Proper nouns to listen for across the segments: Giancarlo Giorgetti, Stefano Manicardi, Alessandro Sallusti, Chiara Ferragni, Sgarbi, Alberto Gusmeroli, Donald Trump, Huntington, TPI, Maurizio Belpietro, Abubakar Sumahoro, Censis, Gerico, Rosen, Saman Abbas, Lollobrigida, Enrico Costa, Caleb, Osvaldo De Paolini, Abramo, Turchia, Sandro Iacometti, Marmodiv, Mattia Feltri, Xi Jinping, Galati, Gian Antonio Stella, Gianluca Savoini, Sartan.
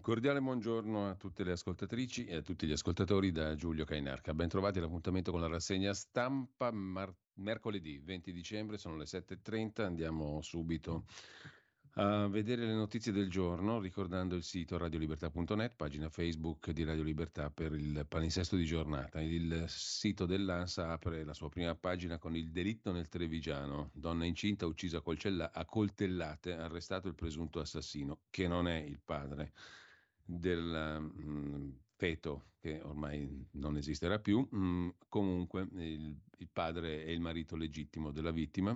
Cordiale buongiorno a tutte le ascoltatrici e a tutti gli ascoltatori da Giulio Cainarca. Bentrovati all'appuntamento con la rassegna stampa mercoledì 20 dicembre, sono le 7.30, andiamo subito a vedere le notizie del giorno, ricordando il sito radiolibertà.net, pagina Facebook di Radio Libertà per il palinsesto di giornata. Il sito dell'ANSA apre la sua prima pagina con il delitto nel Trevigiano, donna incinta uccisa a coltellate, arrestato il presunto assassino, che non è il padre del feto, che ormai non esisterà più. Comunque il padre è il marito legittimo della vittima,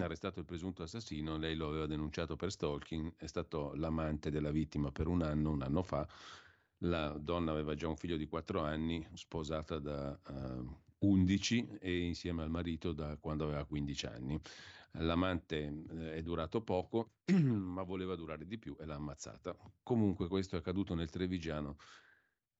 arrestato il presunto assassino, lei lo aveva denunciato per stalking, è stato l'amante della vittima per un anno fa. La donna aveva già un figlio di 4 anni, sposata da 11 e insieme al marito da quando aveva 15 anni. L'amante è durato poco, ma voleva durare di più e l'ha ammazzata. Comunque questo è accaduto nel Trevigiano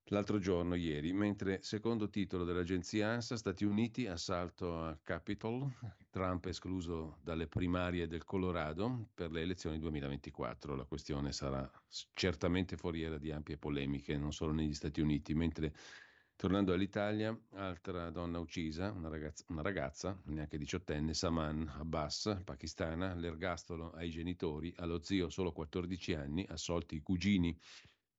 l'altro giorno, ieri, mentre secondo titolo dell'agenzia ANSA, Stati Uniti, assalto a Capitol, Trump escluso dalle primarie del Colorado per le elezioni 2024. La questione sarà certamente foriera di ampie polemiche, non solo negli Stati Uniti, mentre... Tornando all'Italia, altra donna uccisa, una ragazza neanche 18enne, Saman Abbas, pakistana, l'ergastolo ai genitori, allo zio solo 14 anni, assolti i cugini.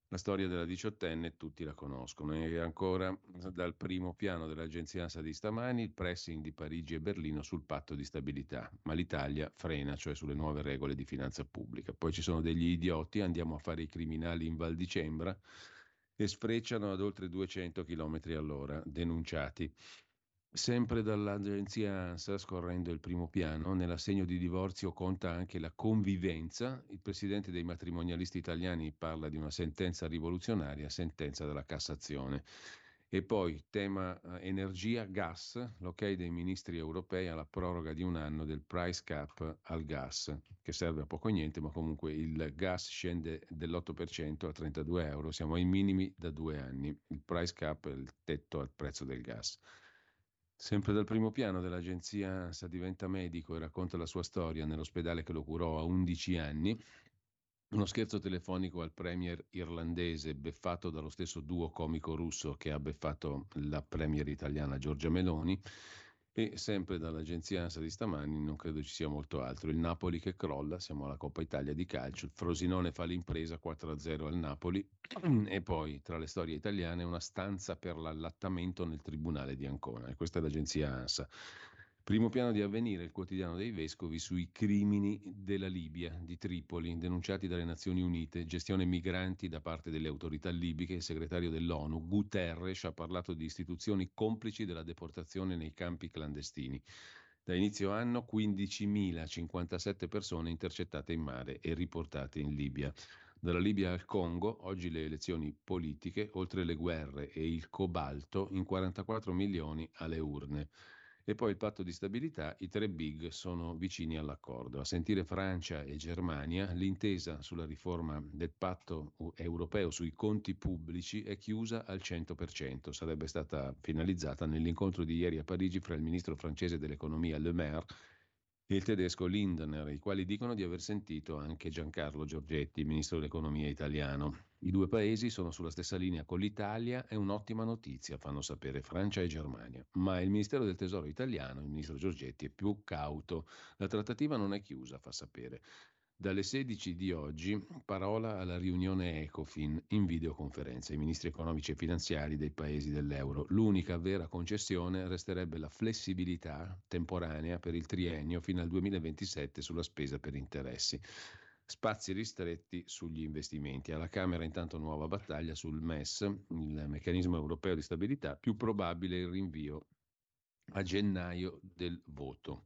La storia della 18enne tutti la conoscono. E ancora dal primo piano dell'agenzia ANSA di stamani, il pressing di Parigi e Berlino sul patto di stabilità, ma l'Italia frena, cioè sulle nuove regole di finanza pubblica. Poi ci sono degli idioti, andiamo a fare i criminali in Val di Cembra, e sfrecciano ad oltre 200 km all'ora, denunciati. Sempre dall'agenzia ANSA, scorrendo il primo piano, nell'assegno di divorzio conta anche la convivenza. Il presidente dei matrimonialisti italiani parla di una sentenza rivoluzionaria, sentenza della Cassazione. E poi tema energia, gas, l'ok dei ministri europei alla proroga di 1 anno del price cap al gas, che serve a poco e niente, ma comunque il gas scende dell'8% a 32 euro, siamo ai minimi da 2 anni, il price cap è il tetto al prezzo del gas. Sempre dal primo piano dell'agenzia ANSA, diventa medico e racconta la sua storia nell'ospedale che lo curò a 11 anni, uno scherzo telefonico al premier irlandese beffato dallo stesso duo comico russo che ha beffato la premier italiana Giorgia Meloni. E sempre dall'agenzia ANSA di stamani, non credo ci sia molto altro, il Napoli che crolla, siamo alla Coppa Italia di calcio, il Frosinone fa l'impresa 4-0 al Napoli. E poi tra le storie italiane una stanza per l'allattamento nel tribunale di Ancona, e questa è l'agenzia ANSA. Primo piano di Avvenire, il quotidiano dei vescovi, sui crimini della Libia, di Tripoli, denunciati dalle Nazioni Unite, gestione migranti da parte delle autorità libiche. Il segretario dell'ONU, Guterres, ha parlato di istituzioni complici della deportazione nei campi clandestini. Da inizio anno 15.057 persone intercettate in mare e riportate in Libia. Dalla Libia al Congo, oggi le elezioni politiche, oltre le guerre e il cobalto, in 44 milioni alle urne. E poi il patto di stabilità, i 3 big sono vicini all'accordo. A sentire Francia e Germania, l'intesa sulla riforma del patto europeo sui conti pubblici è chiusa al 100%. Sarebbe stata finalizzata nell'incontro di ieri a Parigi fra il ministro francese dell'economia Le Maire e il tedesco Lindner, i quali dicono di aver sentito anche Giancarlo Giorgetti, ministro dell'economia italiano. I 2 paesi sono sulla stessa linea con l'Italia, è un'ottima notizia, fanno sapere Francia e Germania. Ma il Ministero del Tesoro italiano, il ministro Giorgetti, è più cauto. La trattativa non è chiusa, fa sapere. Dalle 16 di oggi parola alla riunione Ecofin in videoconferenza, i ministri economici e finanziari dei paesi dell'euro. L'unica vera concessione resterebbe la flessibilità temporanea per il triennio fino al 2027 sulla spesa per interessi. spazi ristretti sugli investimenti. Alla Camera intanto nuova battaglia sul MES, il meccanismo europeo di stabilità, più probabile il rinvio a gennaio del voto.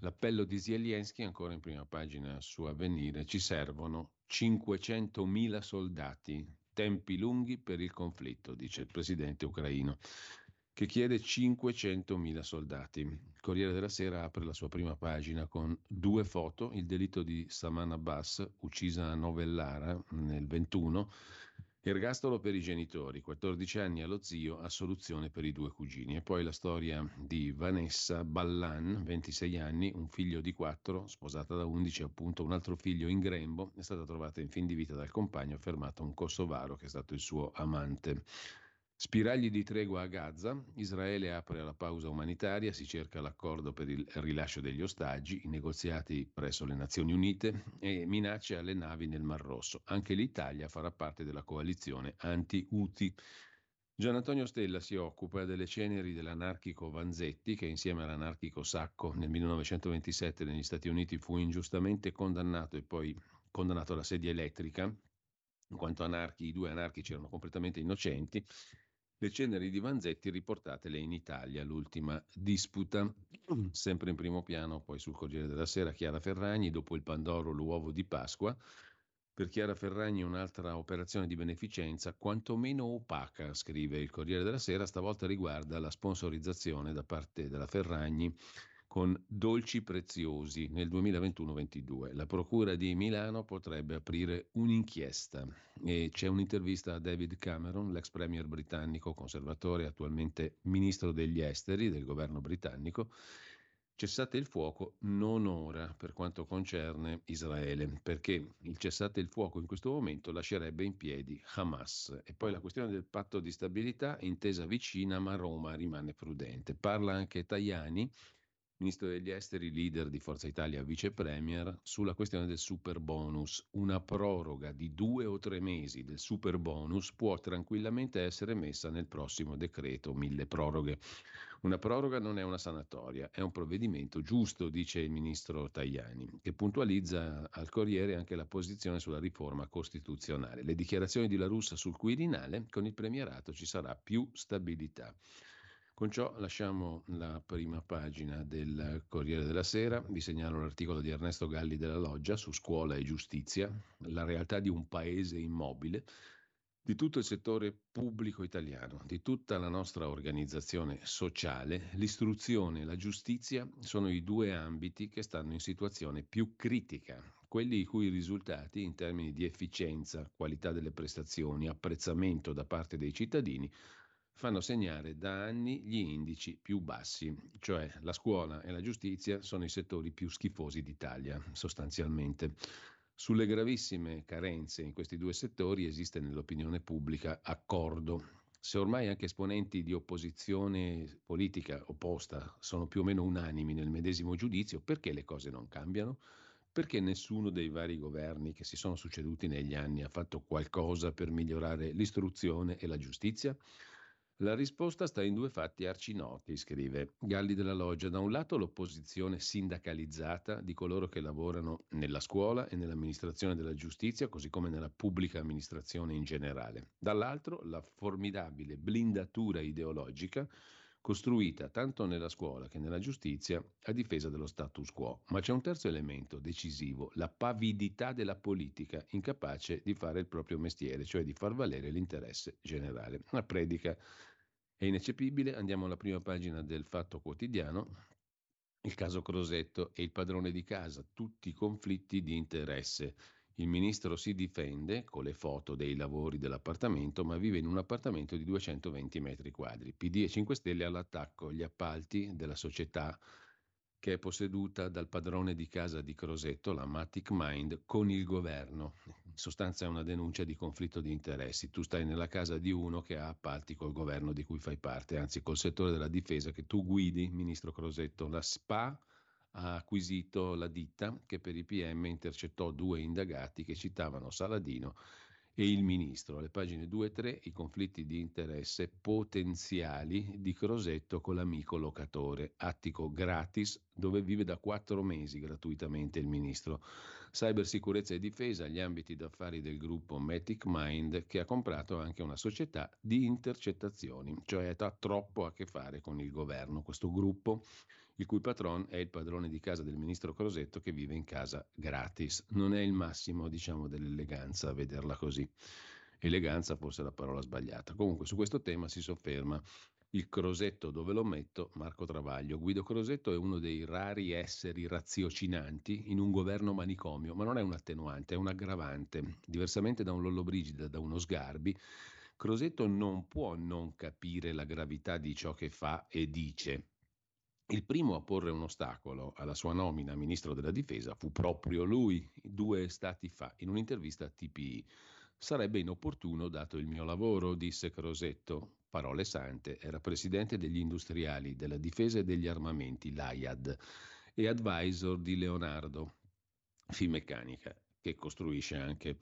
L'appello di Zelensky ancora in prima pagina su Avvenire: ci servono 500.000 soldati, tempi lunghi per il conflitto, dice il presidente ucraino, che chiede 500.000 soldati. Il Corriere della Sera apre la sua prima pagina con due foto: il delitto di Saman Abbas, uccisa a Novellara nel 21, ergastolo per i genitori, 14 anni allo zio, assoluzione per i due cugini. E poi la storia di Vanessa Ballan, 26 anni, un figlio di 4, sposata da 11, appunto, un altro figlio in grembo, è stata trovata in fin di vita dal compagno, fermato un kosovaro che è stato il suo amante. Spiragli di tregua a Gaza, Israele apre alla pausa umanitaria, si cerca l'accordo per il rilascio degli ostaggi, i negoziati presso le Nazioni Unite e minacce alle navi nel Mar Rosso. Anche l'Italia farà parte della coalizione anti-Houthi. Gian Antonio Stella si occupa delle ceneri dell'anarchico Vanzetti, che insieme all'anarchico Sacco nel 1927 negli Stati Uniti fu ingiustamente condannato e poi condannato alla sedia elettrica. In quanto anarchi, i due anarchici erano completamente innocenti. Le ceneri di Vanzetti riportatele in Italia, l'ultima disputa. Sempre in primo piano, poi sul Corriere della Sera, Chiara Ferragni, dopo il Pandoro l'uovo di Pasqua. Per Chiara Ferragni un'altra operazione di beneficenza quantomeno opaca, scrive il Corriere della Sera, stavolta riguarda la sponsorizzazione da parte della Ferragni con dolci preziosi nel 2021-22. La Procura di Milano potrebbe aprire un'inchiesta e c'è un'intervista a David Cameron, l'ex premier britannico conservatore, attualmente ministro degli esteri del governo britannico. Cessate il fuoco non ora per quanto concerne Israele, perché il cessate il fuoco in questo momento lascerebbe in piedi Hamas. E poi la questione del patto di stabilità, intesa vicina ma Roma rimane prudente. Parla anche Tajani, ministro degli esteri, leader di Forza Italia, vice premier, sulla questione del super bonus. Una proroga di 2 o 3 mesi del super bonus può tranquillamente essere messa nel prossimo decreto mille proroghe. Una proroga non è una sanatoria, è un provvedimento giusto, dice il ministro Tajani, che puntualizza al Corriere anche la posizione sulla riforma costituzionale. Le dichiarazioni di La Russa sul Quirinale: con il premierato ci sarà più stabilità. Con ciò lasciamo la prima pagina del Corriere della Sera. Vi segnalo l'articolo di Ernesto Galli della Loggia su scuola e giustizia, la realtà di un paese immobile, di tutto il settore pubblico italiano, di tutta la nostra organizzazione sociale. L'istruzione e la giustizia sono i due ambiti che stanno in situazione più critica, quelli i cui risultati in termini di efficienza, qualità delle prestazioni, apprezzamento da parte dei cittadini fanno segnare da anni gli indici più bassi, cioè la scuola e la giustizia sono i settori più schifosi d'Italia, sostanzialmente. Sulle gravissime carenze in questi due settori esiste nell'opinione pubblica accordo. Se ormai anche esponenti di opposizione politica opposta sono più o meno unanimi nel medesimo giudizio, perché le cose non cambiano? Perché nessuno dei vari governi che si sono succeduti negli anni ha fatto qualcosa per migliorare l'istruzione e la giustizia? La risposta sta in due fatti arcinoti, scrive Galli della Loggia. Da un lato l'opposizione sindacalizzata di coloro che lavorano nella scuola e nell'amministrazione della giustizia, così come nella pubblica amministrazione in generale. Dall'altro la formidabile blindatura ideologica costruita tanto nella scuola che nella giustizia a difesa dello status quo. Ma c'è un terzo elemento decisivo, la pavidità della politica, incapace di fare il proprio mestiere, cioè di far valere l'interesse generale. Una predica è ineccepibile. Andiamo alla prima pagina del Fatto Quotidiano, il caso Crosetto e il padrone di casa, tutti i conflitti di interesse. Il ministro si difende con le foto dei lavori dell'appartamento, ma vive in un appartamento di 220 metri quadri. PD e 5 Stelle all'attacco, gli appalti della società che è posseduta dal padrone di casa di Crosetto, la Matic Mind, con il governo. In sostanza è una denuncia di conflitto di interessi. Tu stai nella casa di uno che ha appalti col governo di cui fai parte, anzi col settore della difesa che tu guidi, ministro Crosetto. La SPA ha acquisito la ditta che per i PM intercettò 2 indagati che citavano Saladino e il ministro. Alle pagine 2 e 3 i conflitti di interesse potenziali di Crosetto con l'amico locatore, attico gratis dove vive da 4 mesi gratuitamente il ministro. cybersicurezza e difesa, gli ambiti d'affari del gruppo Matic Mind, che ha comprato anche una società di intercettazioni, cioè ha troppo a che fare con il governo, questo gruppo, il cui patron è il padrone di casa del ministro Crosetto, che vive in casa gratis. Non è il massimo, diciamo, dell'eleganza a vederla così. Eleganza forse è la parola sbagliata. Comunque su questo tema si sofferma il Crosetto, dove lo metto, Marco Travaglio. Guido Crosetto è uno dei rari esseri raziocinanti in un governo manicomio, ma non è un attenuante, è un aggravante. Diversamente da un Lollobrigida, da uno Sgarbi, Crosetto non può non capire la gravità di ciò che fa e dice. Il primo a porre un ostacolo alla sua nomina a ministro della difesa fu proprio lui, 2 estati fa, in un'intervista a TPI. Sarebbe inopportuno dato il mio lavoro, disse Crosetto. Parole sante, era presidente degli industriali della difesa e degli armamenti, l'AIAD, e advisor di Leonardo Finmeccanica, che costruisce anche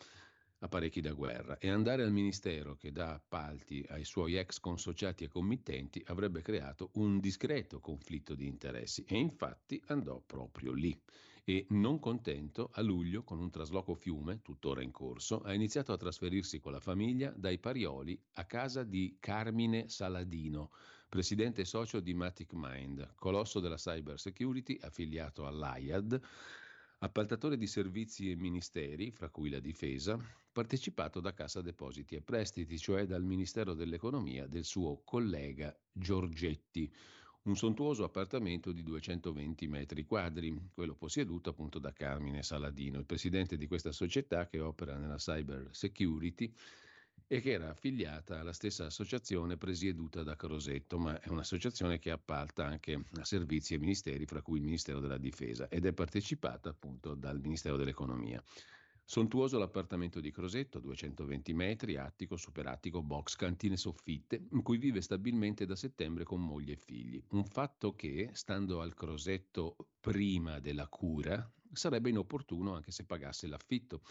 apparecchi da guerra, e andare al ministero che dà appalti ai suoi ex consociati e committenti avrebbe creato un discreto conflitto di interessi, e infatti andò proprio lì. E non contento, a luglio, con un trasloco Fiume, tuttora in corso, ha iniziato a trasferirsi con la famiglia dai Parioli a casa di Carmine Saladino, presidente socio di Matic Mind, colosso della cyber security affiliato all'AIAD, appaltatore di servizi e ministeri, fra cui la difesa, partecipato da Cassa Depositi e Prestiti, cioè dal Ministero dell'Economia del suo collega Giorgetti. Un sontuoso appartamento di 220 metri quadri, quello posieduto appunto da Carmine Saladino, il presidente di questa società che opera nella cyber security e che era affiliata alla stessa associazione presieduta da Crosetto, ma è un'associazione che appalta anche a servizi e ministeri, fra cui il Ministero della Difesa, ed è partecipata appunto dal Ministero dell'Economia. Sontuoso l'appartamento di Crosetto, 220 metri, attico, superattico, box, cantine, soffitte, in cui vive stabilmente da settembre con moglie e figli. Un fatto che, stando al Crosetto prima della cura, sarebbe inopportuno anche se pagasse l'affitto.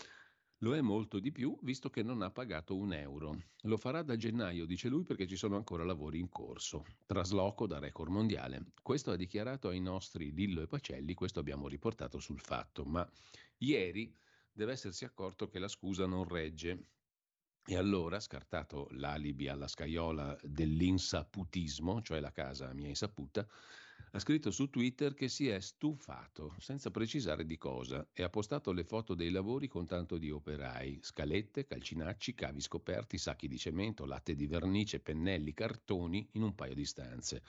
Lo è molto di più, visto che non ha pagato un euro. Lo farà da gennaio, dice lui, perché ci sono ancora lavori in corso. Trasloco da record mondiale. Questo ha dichiarato ai nostri Lillo e Pacelli, questo abbiamo riportato sul Fatto. Ma ieri deve essersi accorto che la scusa non regge. E allora, scartato l'alibi alla scaiola dell'insaputismo, cioè la casa mia insaputa, ha scritto su Twitter che si è stufato, senza precisare di cosa, e ha postato le foto dei lavori con tanto di operai, scalette, calcinacci, cavi scoperti, sacchi di cemento, latte di vernice, pennelli, cartoni in un paio di stanze.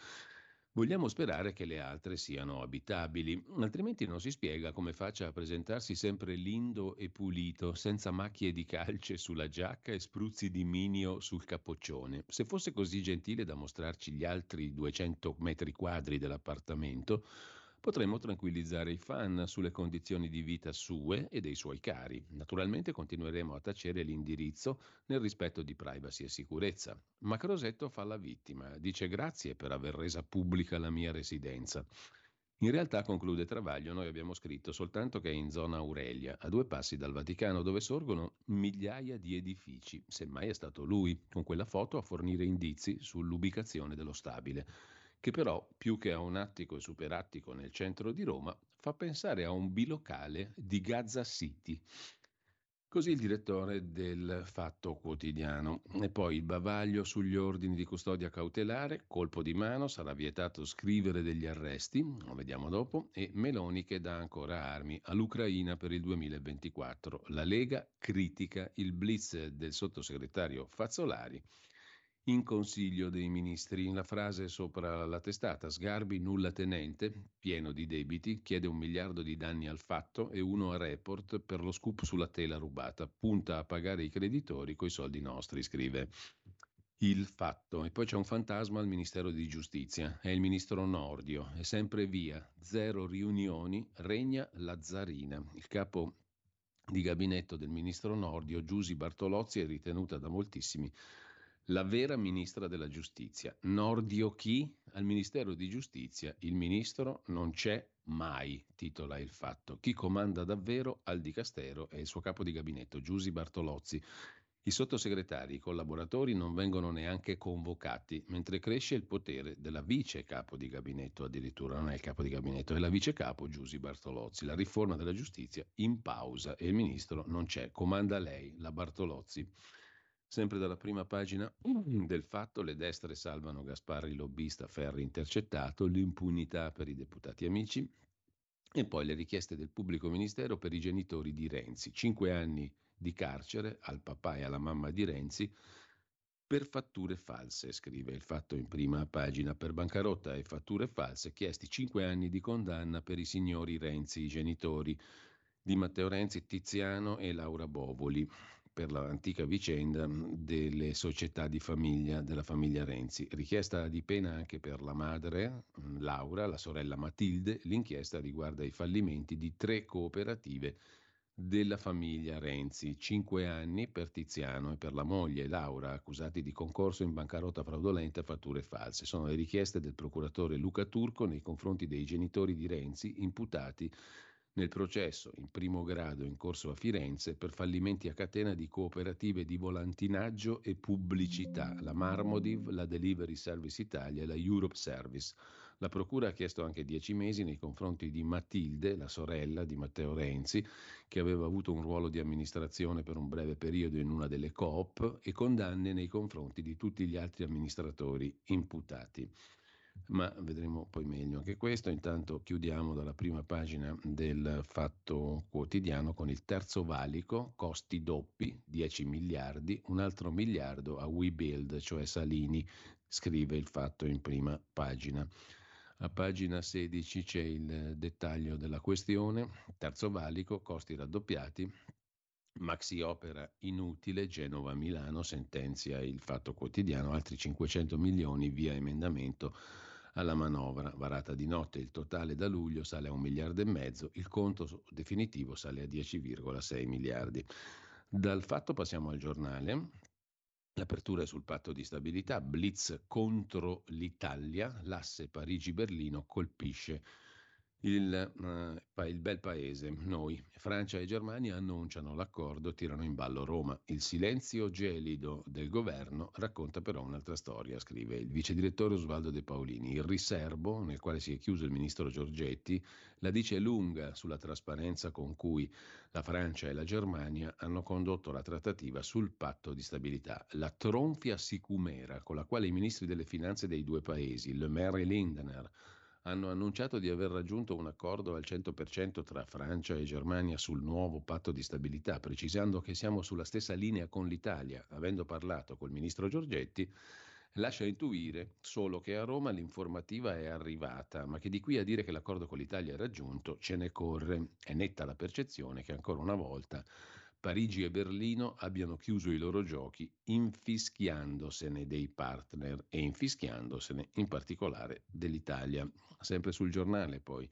Vogliamo sperare che le altre siano abitabili, altrimenti non si spiega come faccia a presentarsi sempre lindo e pulito, senza macchie di calce sulla giacca e spruzzi di minio sul capoccione. Se fosse così gentile da mostrarci gli altri 200 metri quadri dell'appartamento, potremmo tranquillizzare i fan sulle condizioni di vita sue e dei suoi cari. Naturalmente continueremo a tacere l'indirizzo nel rispetto di privacy e sicurezza. Ma Crosetto fa la vittima, dice grazie per aver resa pubblica la mia residenza. In realtà, conclude Travaglio, noi abbiamo scritto soltanto che è in zona Aurelia, a 2 passi dal Vaticano, dove sorgono migliaia di edifici. Semmai è stato lui, con quella foto, a fornire indizi sull'ubicazione dello stabile, che però, più che a un attico e superattico nel centro di Roma, fa pensare a un bilocale di Gaza City. Così il direttore del Fatto Quotidiano. E poi il bavaglio sugli ordini di custodia cautelare, colpo di mano, sarà vietato scrivere degli arresti, lo vediamo dopo, e Meloni che dà ancora armi all'Ucraina per il 2024. La Lega critica il blitz del sottosegretario Fazzolari in Consiglio dei Ministri. La frase sopra la testata: Sgarbi nullatenente, pieno di debiti, chiede 1 miliardo di danni al Fatto e 1 a Report per lo scoop sulla tela rubata, punta a pagare i creditori coi soldi nostri, scrive il Fatto. E poi c'è un fantasma al Ministero di Giustizia, è il ministro Nordio, è sempre via, 0 riunioni, regna la zarina. Il capo di gabinetto del ministro Nordio, Giusi Bartolozzi, è ritenuta da moltissimi la vera ministra della giustizia. Nordio chi? Al Ministero di Giustizia il ministro non c'è mai, titola il Fatto. Chi comanda davvero al dicastero è il suo capo di gabinetto, Giusi Bartolozzi, I sottosegretari, i collaboratori non vengono neanche convocati, mentre cresce il potere della vice capo di gabinetto, addirittura non è il capo di gabinetto, è la vice capo Giusy Bartolozzi. La riforma della giustizia in pausa e il ministro non c'è, comanda lei, la Bartolozzi. Sempre dalla prima pagina del Fatto, le destre salvano Gasparri lobbista, Ferri intercettato, l'impunità per i deputati amici e poi le richieste del pubblico ministero per i genitori di Renzi. 5 anni di carcere al papà e alla mamma di Renzi per fatture false, scrive il Fatto in prima pagina. Per bancarotta e fatture false chiesti 5 anni di condanna per i signori Renzi, i genitori di Matteo Renzi, Tiziano e Laura Bovoli, per l'antica vicenda delle società di famiglia della famiglia Renzi. Richiesta di pena anche per la madre Laura, la sorella Matilde. L'inchiesta riguarda i fallimenti di 3 cooperative della famiglia Renzi. 5 anni per Tiziano e per la moglie Laura, accusati di concorso in bancarotta fraudolenta e fatture false. Sono le richieste del procuratore Luca Turco nei confronti dei genitori di Renzi imputati nel processo in primo grado in corso a Firenze per fallimenti a catena di cooperative di volantinaggio e pubblicità, la Marmodiv, la Delivery Service Italia e la Europe Service. La procura ha chiesto anche 10 mesi nei confronti di Matilde, la sorella di Matteo Renzi, che aveva avuto un ruolo di amministrazione per un breve periodo in una delle coop, e condanne nei confronti di tutti gli altri amministratori imputati. Ma vedremo poi meglio anche questo. Intanto chiudiamo dalla prima pagina del Fatto Quotidiano con il terzo valico, costi doppi, 10 miliardi, un altro miliardo a WeBuild, cioè Salini, scrive il Fatto in prima pagina. A pagina 16 c'è il dettaglio della questione, terzo valico, costi raddoppiati, maxi opera inutile, Genova-Milano, sentenzia il Fatto Quotidiano, altri 500 milioni via emendamento alla manovra varata di notte. Il totale da luglio sale a 1,5 miliardi, il conto definitivo sale a 10,6 miliardi. Dal Fatto passiamo al Giornale. L'apertura è sul patto di stabilità, blitz contro l'Italia, l'asse Parigi-Berlino colpisce il bel paese, noi. Francia e Germania annunciano l'accordo, tirano in ballo Roma. Il silenzio gelido del governo racconta però un'altra storia, scrive il vice direttore Osvaldo De Paolini. Il riserbo nel quale si è chiuso il ministro Giorgetti la dice lunga sulla trasparenza con cui la Francia e la Germania hanno condotto la trattativa sul patto di stabilità. La tronfia sicumera con la quale i ministri delle finanze dei due paesi, Le Maire e Lindner, hanno annunciato di aver raggiunto un accordo al 100% tra Francia e Germania sul nuovo patto di stabilità, precisando che siamo sulla stessa linea con l'Italia. Avendo parlato col ministro Giorgetti, lascia intuire solo che a Roma l'informativa è arrivata, ma che di qui a dire che l'accordo con l'Italia è raggiunto ce ne corre. È netta la percezione che ancora una volta Parigi e Berlino abbiano chiuso i loro giochi infischiandosene dei partner e infischiandosene in particolare dell'Italia. Sempre sul Giornale poi,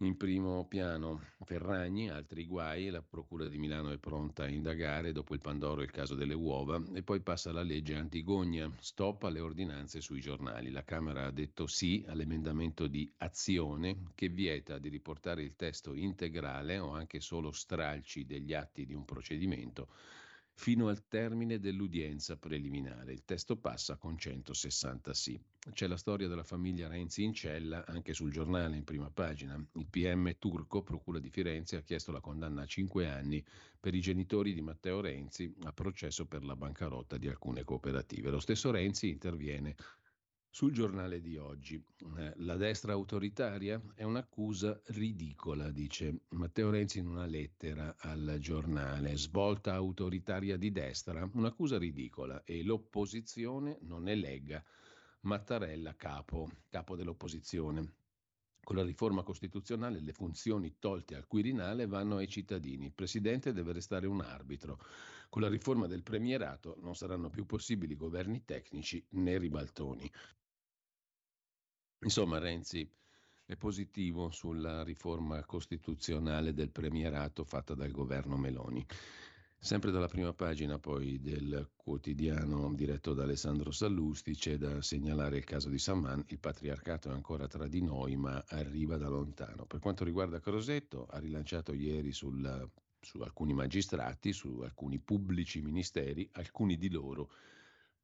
in primo piano, Ferragni, altri guai, la procura di Milano è pronta a indagare, dopo il Pandoro il caso delle uova, e poi passa la legge antigogna, stop alle ordinanze sui giornali. La Camera ha detto sì all'emendamento di Azione che vieta di riportare il testo integrale o anche solo stralci degli atti di un procedimento fino al termine dell'udienza preliminare. Il testo passa con 160 sì. C'è la storia della famiglia Renzi in cella, anche sul Giornale in prima pagina. Il PM Turco, procura di Firenze, ha chiesto la condanna a 5 anni per i genitori di Matteo Renzi a processo per la bancarotta di alcune cooperative. Lo stesso Renzi interviene sul Giornale di oggi. La destra autoritaria è un'accusa ridicola, dice Matteo Renzi in una lettera al Giornale. Svolta autoritaria di destra, un'accusa ridicola, e l'opposizione non è Lega, Mattarella capo dell'opposizione. Con la riforma costituzionale le funzioni tolte al Quirinale vanno ai cittadini, il presidente deve restare un arbitro. Con la riforma del premierato non saranno più possibili governi tecnici né ribaltoni. Insomma, Renzi è positivo sulla riforma costituzionale del premierato fatta dal governo Meloni. Sempre dalla prima pagina poi del Quotidiano diretto da Alessandro Sallusti c'è da segnalare il caso di Saman. Il patriarcato è ancora tra di noi ma arriva da lontano. Per quanto riguarda Crosetto, ha rilanciato ieri sul su alcuni magistrati, su alcuni pubblici ministeri, alcuni di loro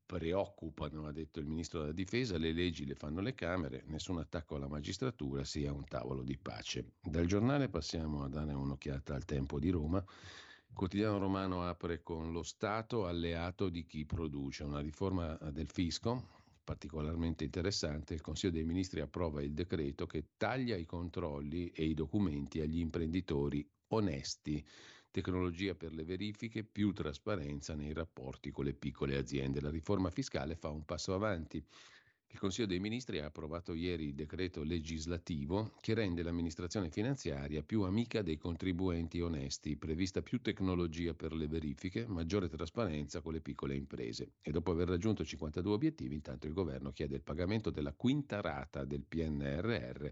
preoccupano, ha detto il ministro della difesa, le leggi le fanno le camere, nessun attacco alla magistratura, sia un tavolo di pace. Dal giornale passiamo a dare un'occhiata al Tempo di Roma. Il quotidiano romano apre con lo Stato alleato di chi produce, una riforma del fisco particolarmente interessante. Il Consiglio dei Ministri approva il decreto che taglia i controlli e i documenti agli imprenditori onesti, tecnologia per le verifiche, più trasparenza nei rapporti con le piccole aziende. La riforma fiscale fa un passo avanti. Il Consiglio dei Ministri ha approvato ieri il decreto legislativo che rende l'amministrazione finanziaria più amica dei contribuenti onesti, prevista più tecnologia per le verifiche, maggiore trasparenza con le piccole imprese. E dopo aver raggiunto 52 obiettivi, intanto il governo chiede il pagamento della quinta rata del PNRR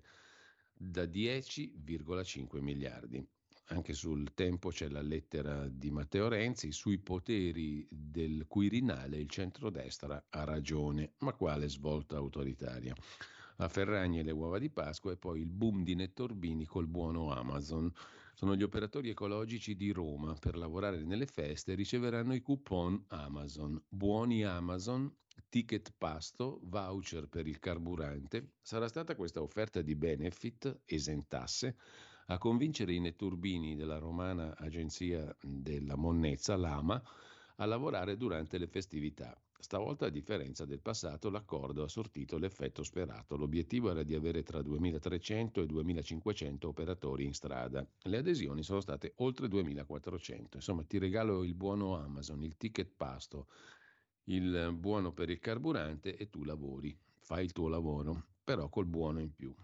da 10,5 miliardi. Anche sul Tempo c'è la lettera di Matteo Renzi, sui poteri del Quirinale il centrodestra ha ragione, ma quale svolta autoritaria. A Ferragni le uova di Pasqua e poi il boom di Nettorbini col buono Amazon. Sono gli operatori ecologici di Roma, per lavorare nelle feste riceveranno i coupon Amazon, buoni Amazon, ticket pasto, voucher per il carburante. Sarà stata questa offerta di benefit esentasse a convincere i netturbini della romana agenzia della monnezza, l'AMA, a lavorare durante le festività. Stavolta, a differenza del passato, l'accordo ha sortito l'effetto sperato. L'obiettivo era di avere tra 2.300 e 2.500 operatori in strada. Le adesioni sono state oltre 2.400. Insomma, ti regalo il buono Amazon, il ticket pasto, il buono per il carburante e tu lavori, fai il tuo lavoro, però col buono in più.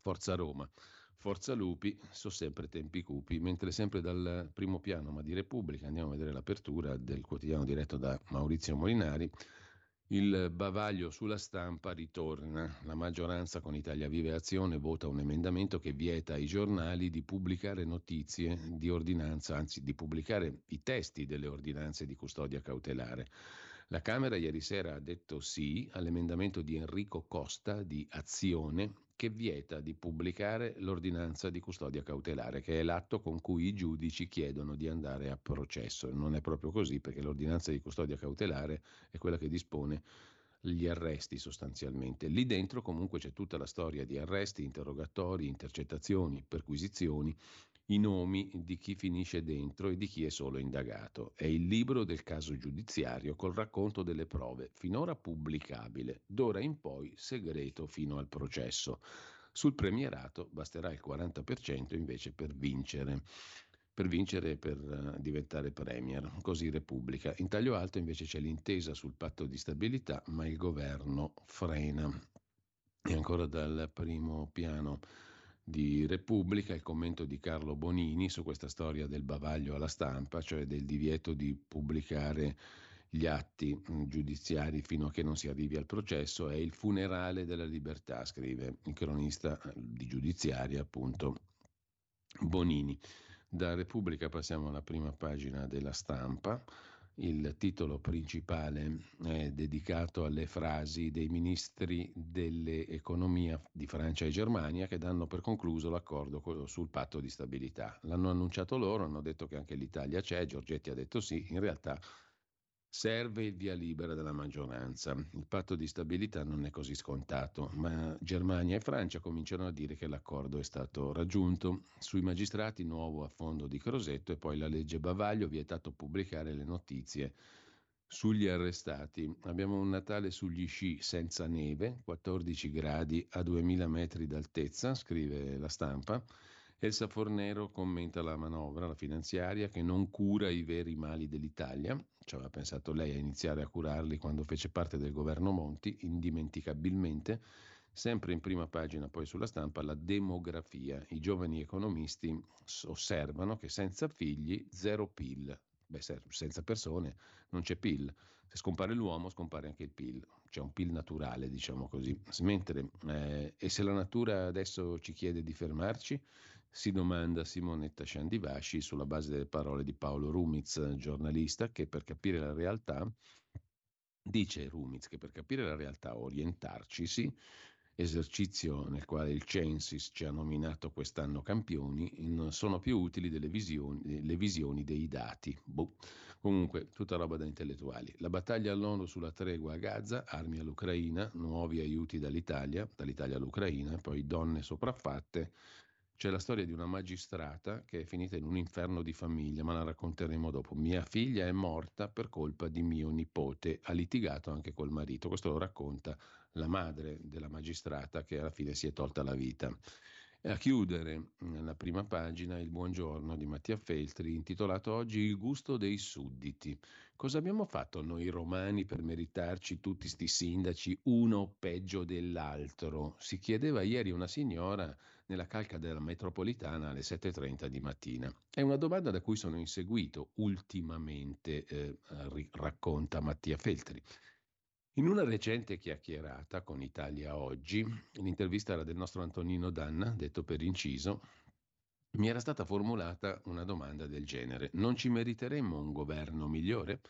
Forza Roma, forza lupi, sono sempre tempi cupi, mentre sempre dal primo piano, ma di Repubblica, andiamo a vedere l'apertura del quotidiano diretto da Maurizio Molinari. Il bavaglio sulla stampa ritorna, la maggioranza con Italia Viva e Azione vota un emendamento che vieta ai giornali di pubblicare notizie di ordinanza, anzi di pubblicare i testi delle ordinanze di custodia cautelare. La Camera ieri sera ha detto sì all'emendamento di Enrico Costa di Azione che vieta di pubblicare l'ordinanza di custodia cautelare, che è l'atto con cui i giudici chiedono di andare a processo. Non è proprio così, perché l'ordinanza di custodia cautelare è quella che dispone gli arresti sostanzialmente. Lì dentro comunque c'è tutta la storia di arresti, interrogatori, intercettazioni, perquisizioni, i nomi di chi finisce dentro e di chi è solo indagato. È il libro del caso giudiziario col racconto delle prove, finora pubblicabile, d'ora in poi segreto fino al processo. Sul premierato basterà il 40% invece per vincere, per diventare premier, così Repubblica. In taglio alto invece c'è l'intesa sul patto di stabilità, ma il governo frena. E ancora dal primo piano di Repubblica il commento di Carlo Bonini su questa storia del bavaglio alla stampa, cioè del divieto di pubblicare gli atti giudiziari fino a che non si arrivi al processo. È il funerale della libertà, scrive il cronista di giudiziaria, appunto, Bonini. Da Repubblica passiamo alla prima pagina della Stampa. Il titolo principale è dedicato alle frasi dei ministri dell'economia di Francia e Germania che danno per concluso l'accordo sul patto di stabilità. L'hanno annunciato loro, hanno detto che anche l'Italia c'è, Giorgetti ha detto sì, in realtà serve il via libera della maggioranza. Il patto di stabilità non è così scontato, ma Germania e Francia cominciano a dire che l'accordo è stato raggiunto. Sui magistrati, nuovo affondo di Crosetto e poi la legge bavaglio, vietato pubblicare le notizie sugli arrestati. Abbiamo un Natale sugli sci senza neve, 14 gradi a 2000 metri d'altezza, scrive la Stampa. Elsa Fornero commenta la manovra, la finanziaria, che non cura i veri mali dell'Italia. Ci aveva pensato lei a iniziare a curarli quando fece parte del governo Monti, indimenticabilmente. Sempre in prima pagina, poi sulla Stampa, la demografia. I giovani economisti osservano che senza figli zero PIL. Beh, senza persone non c'è PIL. Se scompare l'uomo, scompare anche il PIL. C'è un PIL naturale, diciamo così. Mentre, e se la natura adesso ci chiede di fermarci? Si domanda Simonetta Sciandivasci sulla base delle parole di Paolo Rumiz, giornalista, che per capire la realtà, dice Rumiz, che per capire la realtà orientarci, sì, esercizio nel quale il Censis ci ha nominato quest'anno campioni, non sono più utili delle visioni, le visioni dei dati. Comunque, tutta roba da intellettuali. La battaglia all'ONU sulla tregua a Gaza, armi all'Ucraina, nuovi aiuti dall'Italia all'Ucraina, poi donne sopraffatte. C'è la storia di una magistrata che è finita in un inferno di famiglia, ma la racconteremo dopo. Mia figlia è morta per colpa di mio nipote, ha litigato anche col marito. Questo lo racconta la madre della magistrata che alla fine si è tolta la vita. E a chiudere la prima pagina il buongiorno di Mattia Feltri, intitolato oggi Il gusto dei sudditi. Cosa abbiamo fatto noi romani per meritarci tutti sti sindaci, uno peggio dell'altro? Si chiedeva ieri una signora nella calca della metropolitana alle 7:30 di mattina. È una domanda da cui sono inseguito ultimamente, racconta Mattia Feltri. In una recente chiacchierata con Italia Oggi, l'intervista era del nostro Antonino Danna, detto per inciso, mi era stata formulata una domanda del genere. Non ci meriteremmo un governo migliore?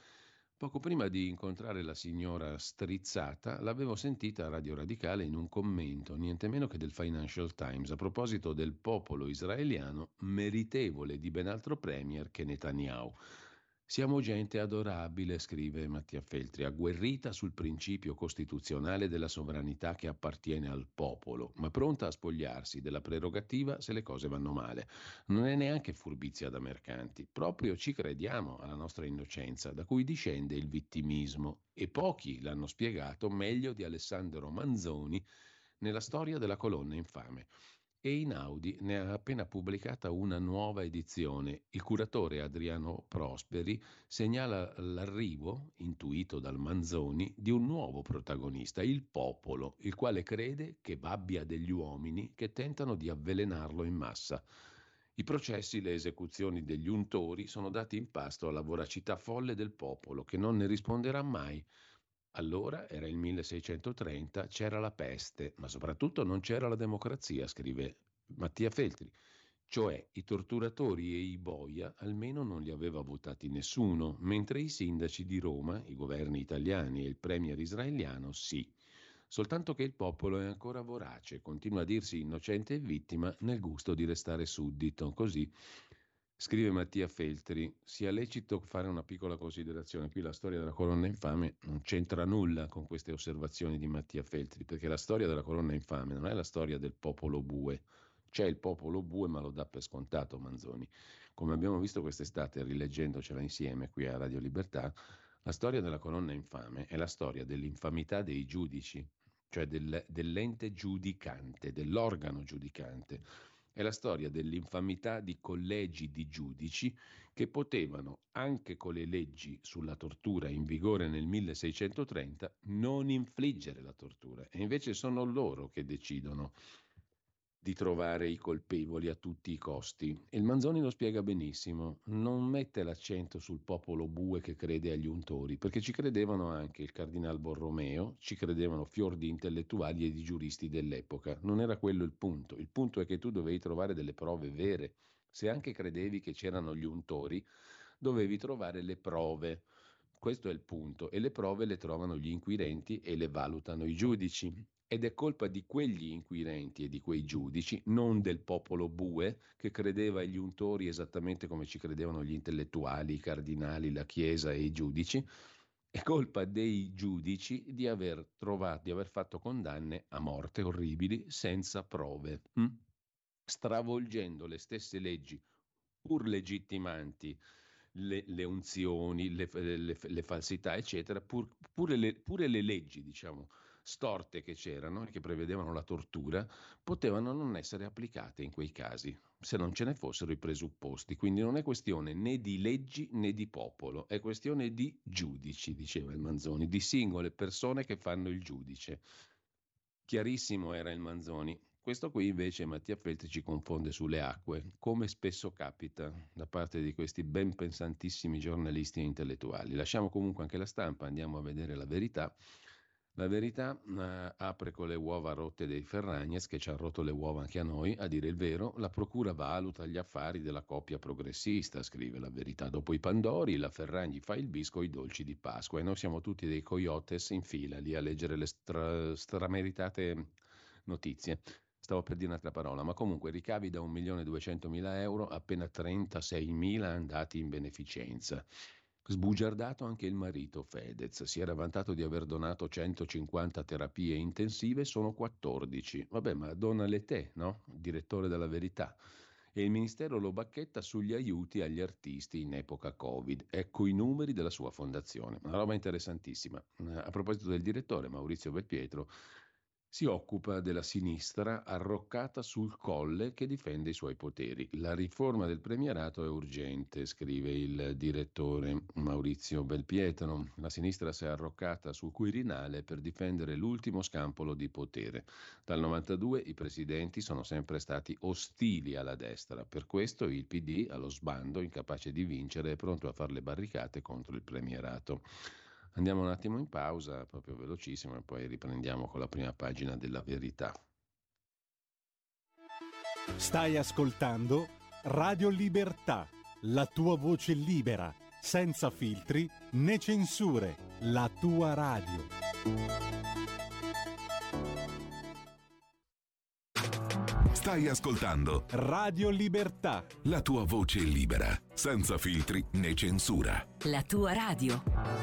Poco prima di incontrare la signora strizzata, l'avevo sentita a Radio Radicale in un commento, niente meno che del Financial Times, a proposito del popolo israeliano meritevole di ben altro premier che Netanyahu. Siamo gente adorabile, scrive Mattia Feltri, agguerrita sul principio costituzionale della sovranità che appartiene al popolo, ma pronta a spogliarsi della prerogativa se le cose vanno male. Non è neanche furbizia da mercanti, proprio ci crediamo alla nostra innocenza, da cui discende il vittimismo, e pochi l'hanno spiegato meglio di Alessandro Manzoni nella storia della colonna infame. E Einaudi ne ha appena pubblicata una nuova edizione. Il curatore Adriano Prosperi segnala l'arrivo, intuito dal Manzoni, di un nuovo protagonista, il popolo, il quale crede che babbia degli uomini che tentano di avvelenarlo in massa. I processi, le esecuzioni degli untori sono dati in pasto alla voracità folle del popolo, che non ne risponderà mai. Allora, era il 1630, c'era la peste, ma soprattutto non c'era la democrazia, scrive Mattia Feltri. Cioè, i torturatori e i boia almeno non li aveva votati nessuno, mentre i sindaci di Roma, i governi italiani e il premier israeliano sì. Soltanto che il popolo è ancora vorace, continua a dirsi innocente e vittima nel gusto di restare suddito, così... Scrive Mattia Feltri, sia lecito fare una piccola considerazione, qui la storia della colonna infame non c'entra nulla con queste osservazioni di Mattia Feltri, perché la storia della colonna infame non è la storia del popolo bue, c'è il popolo bue ma lo dà per scontato Manzoni, come abbiamo visto quest'estate rileggendocela insieme qui a Radio Libertà, la storia della colonna infame è la storia dell'infamità dei giudici, cioè dell'ente giudicante, dell'organo giudicante. È la storia dell'infamità di collegi di giudici che potevano, anche con le leggi sulla tortura in vigore nel 1630, non infliggere la tortura. E invece sono loro che decidono di trovare i colpevoli a tutti i costi. E il Manzoni lo spiega benissimo, non mette l'accento sul popolo bue che crede agli untori, perché ci credevano anche il Cardinal Borromeo, ci credevano fior di intellettuali e di giuristi dell'epoca. Non era quello il punto. Il punto è che tu dovevi trovare delle prove vere. Se anche credevi che c'erano gli untori, dovevi trovare le prove. Questo è il punto. E le prove le trovano gli inquirenti e le valutano i giudici. Ed è colpa di quegli inquirenti e di quei giudici, non del popolo bue, che credeva agli untori esattamente come ci credevano gli intellettuali, i cardinali, la Chiesa e i giudici. È colpa dei giudici di aver fatto condanne a morte orribili senza prove, stravolgendo le stesse leggi pur legittimanti. Le unzioni, le falsità, eccetera, pure le leggi, diciamo, storte che c'erano e che prevedevano la tortura, potevano non essere applicate in quei casi, se non ce ne fossero i presupposti. Quindi non è questione né di leggi né di popolo, è questione di giudici, diceva il Manzoni, di singole persone che fanno il giudice. Chiarissimo era il Manzoni. Questo qui invece Mattia Feltri ci confonde sulle acque, come spesso capita da parte di questi ben pensantissimi giornalisti e intellettuali. Lasciamo comunque anche la stampa, andiamo a vedere la verità. La verità apre con le uova rotte dei Ferragnez, che ci ha rotto le uova anche a noi, a dire il vero. La procura valuta gli affari della coppia progressista, scrive la verità. Dopo i Pandori, la Ferragni fa il bis coi dolci di Pasqua e noi siamo tutti dei coyotes in fila lì a leggere le strameritate notizie. Stavo per dire un'altra parola, ma comunque ricavi da 1.200.000 euro, appena 36.000 andati in beneficenza. Sbugiardato anche il marito Fedez, si era vantato di aver donato 150 terapie intensive, sono 14. Vabbè, ma donale te, no? Direttore della Verità. E il ministero lo bacchetta sugli aiuti agli artisti in epoca Covid. Ecco i numeri della sua fondazione, una roba interessantissima. A proposito del direttore, Maurizio Belpietro si occupa della sinistra arroccata sul colle che difende i suoi poteri. La riforma del premierato è urgente, scrive il direttore Maurizio Belpietro. La sinistra si è arroccata sul Quirinale per difendere l'ultimo scampolo di potere. Dal 92 i presidenti sono sempre stati ostili alla destra. Per questo il PD, allo sbando, incapace di vincere, è pronto a fare le barricate contro il premierato. Andiamo un attimo in pausa, proprio velocissimo, e poi riprendiamo con la prima pagina della Verità. Stai ascoltando Radio Libertà, la tua voce libera, senza filtri né censure, la tua radio. Stai ascoltando Radio Libertà, la tua voce libera, senza filtri né censura, la tua radio.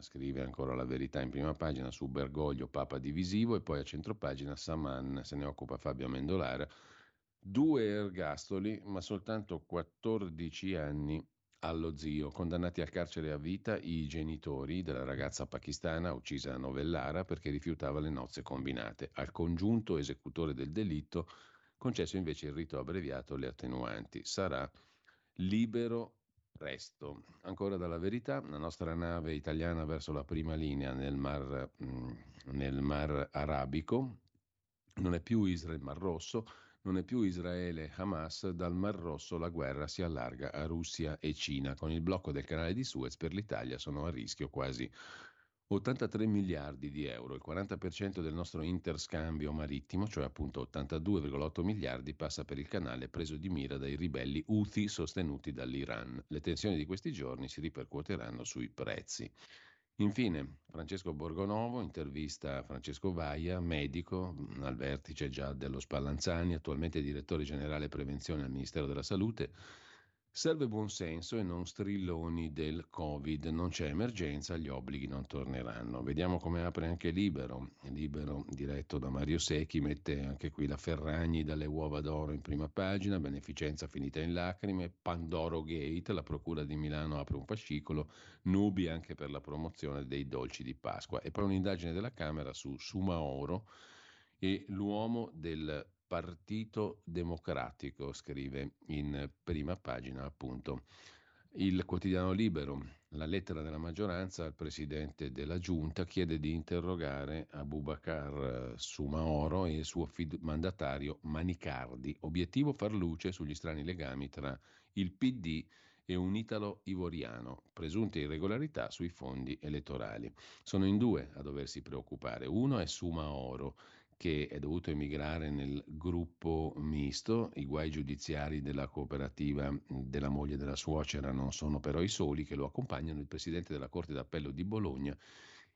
Scrive ancora la Verità in prima pagina su Bergoglio, Papa divisivo, e poi a centropagina Saman, se ne occupa Fabio Amendolara, 2 ergastoli ma soltanto 14 anni allo zio, condannati al carcere a vita i genitori della ragazza pakistana uccisa a Novellara perché rifiutava le nozze combinate, al congiunto esecutore del delitto concesso invece il rito abbreviato e le attenuanti, sarà libero presto. Ancora dalla Verità, la nostra nave italiana verso la prima linea nel mar Arabico, non è più Israele Mar Rosso, non è più Israele Hamas, dal Mar Rosso la guerra si allarga a Russia e Cina, con il blocco del canale di Suez per l'Italia sono a rischio quasi 83 miliardi di euro, il 40% del nostro interscambio marittimo, cioè appunto 82,8 miliardi, passa per il canale preso di mira dai ribelli Houthi sostenuti dall'Iran. Le tensioni di questi giorni si ripercuoteranno sui prezzi. Infine, Francesco Borgonovo intervista Francesco Vaia, medico al vertice già dello Spallanzani, attualmente direttore generale prevenzione al Ministero della Salute. Serve buon senso e non strilloni del Covid, non c'è emergenza, gli obblighi non torneranno. Vediamo come apre anche Libero, diretto da Mario Secchi, mette anche qui la Ferragni dalle uova d'oro in prima pagina, beneficenza finita in lacrime, Pandoro Gate, la procura di Milano apre un fascicolo, nubi anche per la promozione dei dolci di Pasqua, e poi un'indagine della Camera su Sumahoro e l'uomo del Partito Democratico, scrive in prima pagina appunto il quotidiano Libero. La lettera della maggioranza al presidente della Giunta chiede di interrogare Abubakar Sumahoro e il suo mandatario Manicardi, obiettivo far luce sugli strani legami tra il PD e un italo-ivoriano, presunte irregolarità sui fondi elettorali. Sono in 2 a doversi preoccupare, uno è Sumahoro, che è dovuto emigrare nel gruppo misto, i guai giudiziari della cooperativa della moglie della suocera non sono però i soli che lo accompagnano, il presidente della Corte d'Appello di Bologna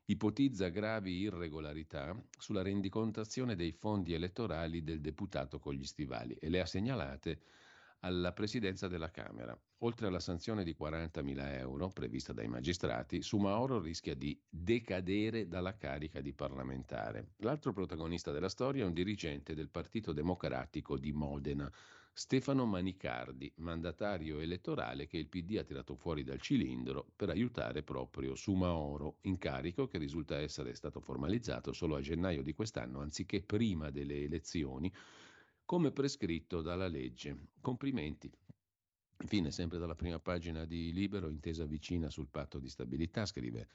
ipotizza gravi irregolarità sulla rendicontazione dei fondi elettorali del deputato con gli stivali e le ha segnalate alla presidenza della Camera. Oltre alla sanzione di 40.000 euro prevista dai magistrati, Sumahoro rischia di decadere dalla carica di parlamentare. L'altro protagonista della storia è un dirigente del Partito Democratico di Modena, Stefano Manicardi, mandatario elettorale che il PD ha tirato fuori dal cilindro per aiutare proprio Sumahoro, incarico che risulta essere stato formalizzato solo a gennaio di quest'anno, anziché prima delle elezioni, come prescritto dalla legge. Complimenti. Infine, sempre dalla prima pagina di Libero, intesa vicina sul patto di stabilità, scrive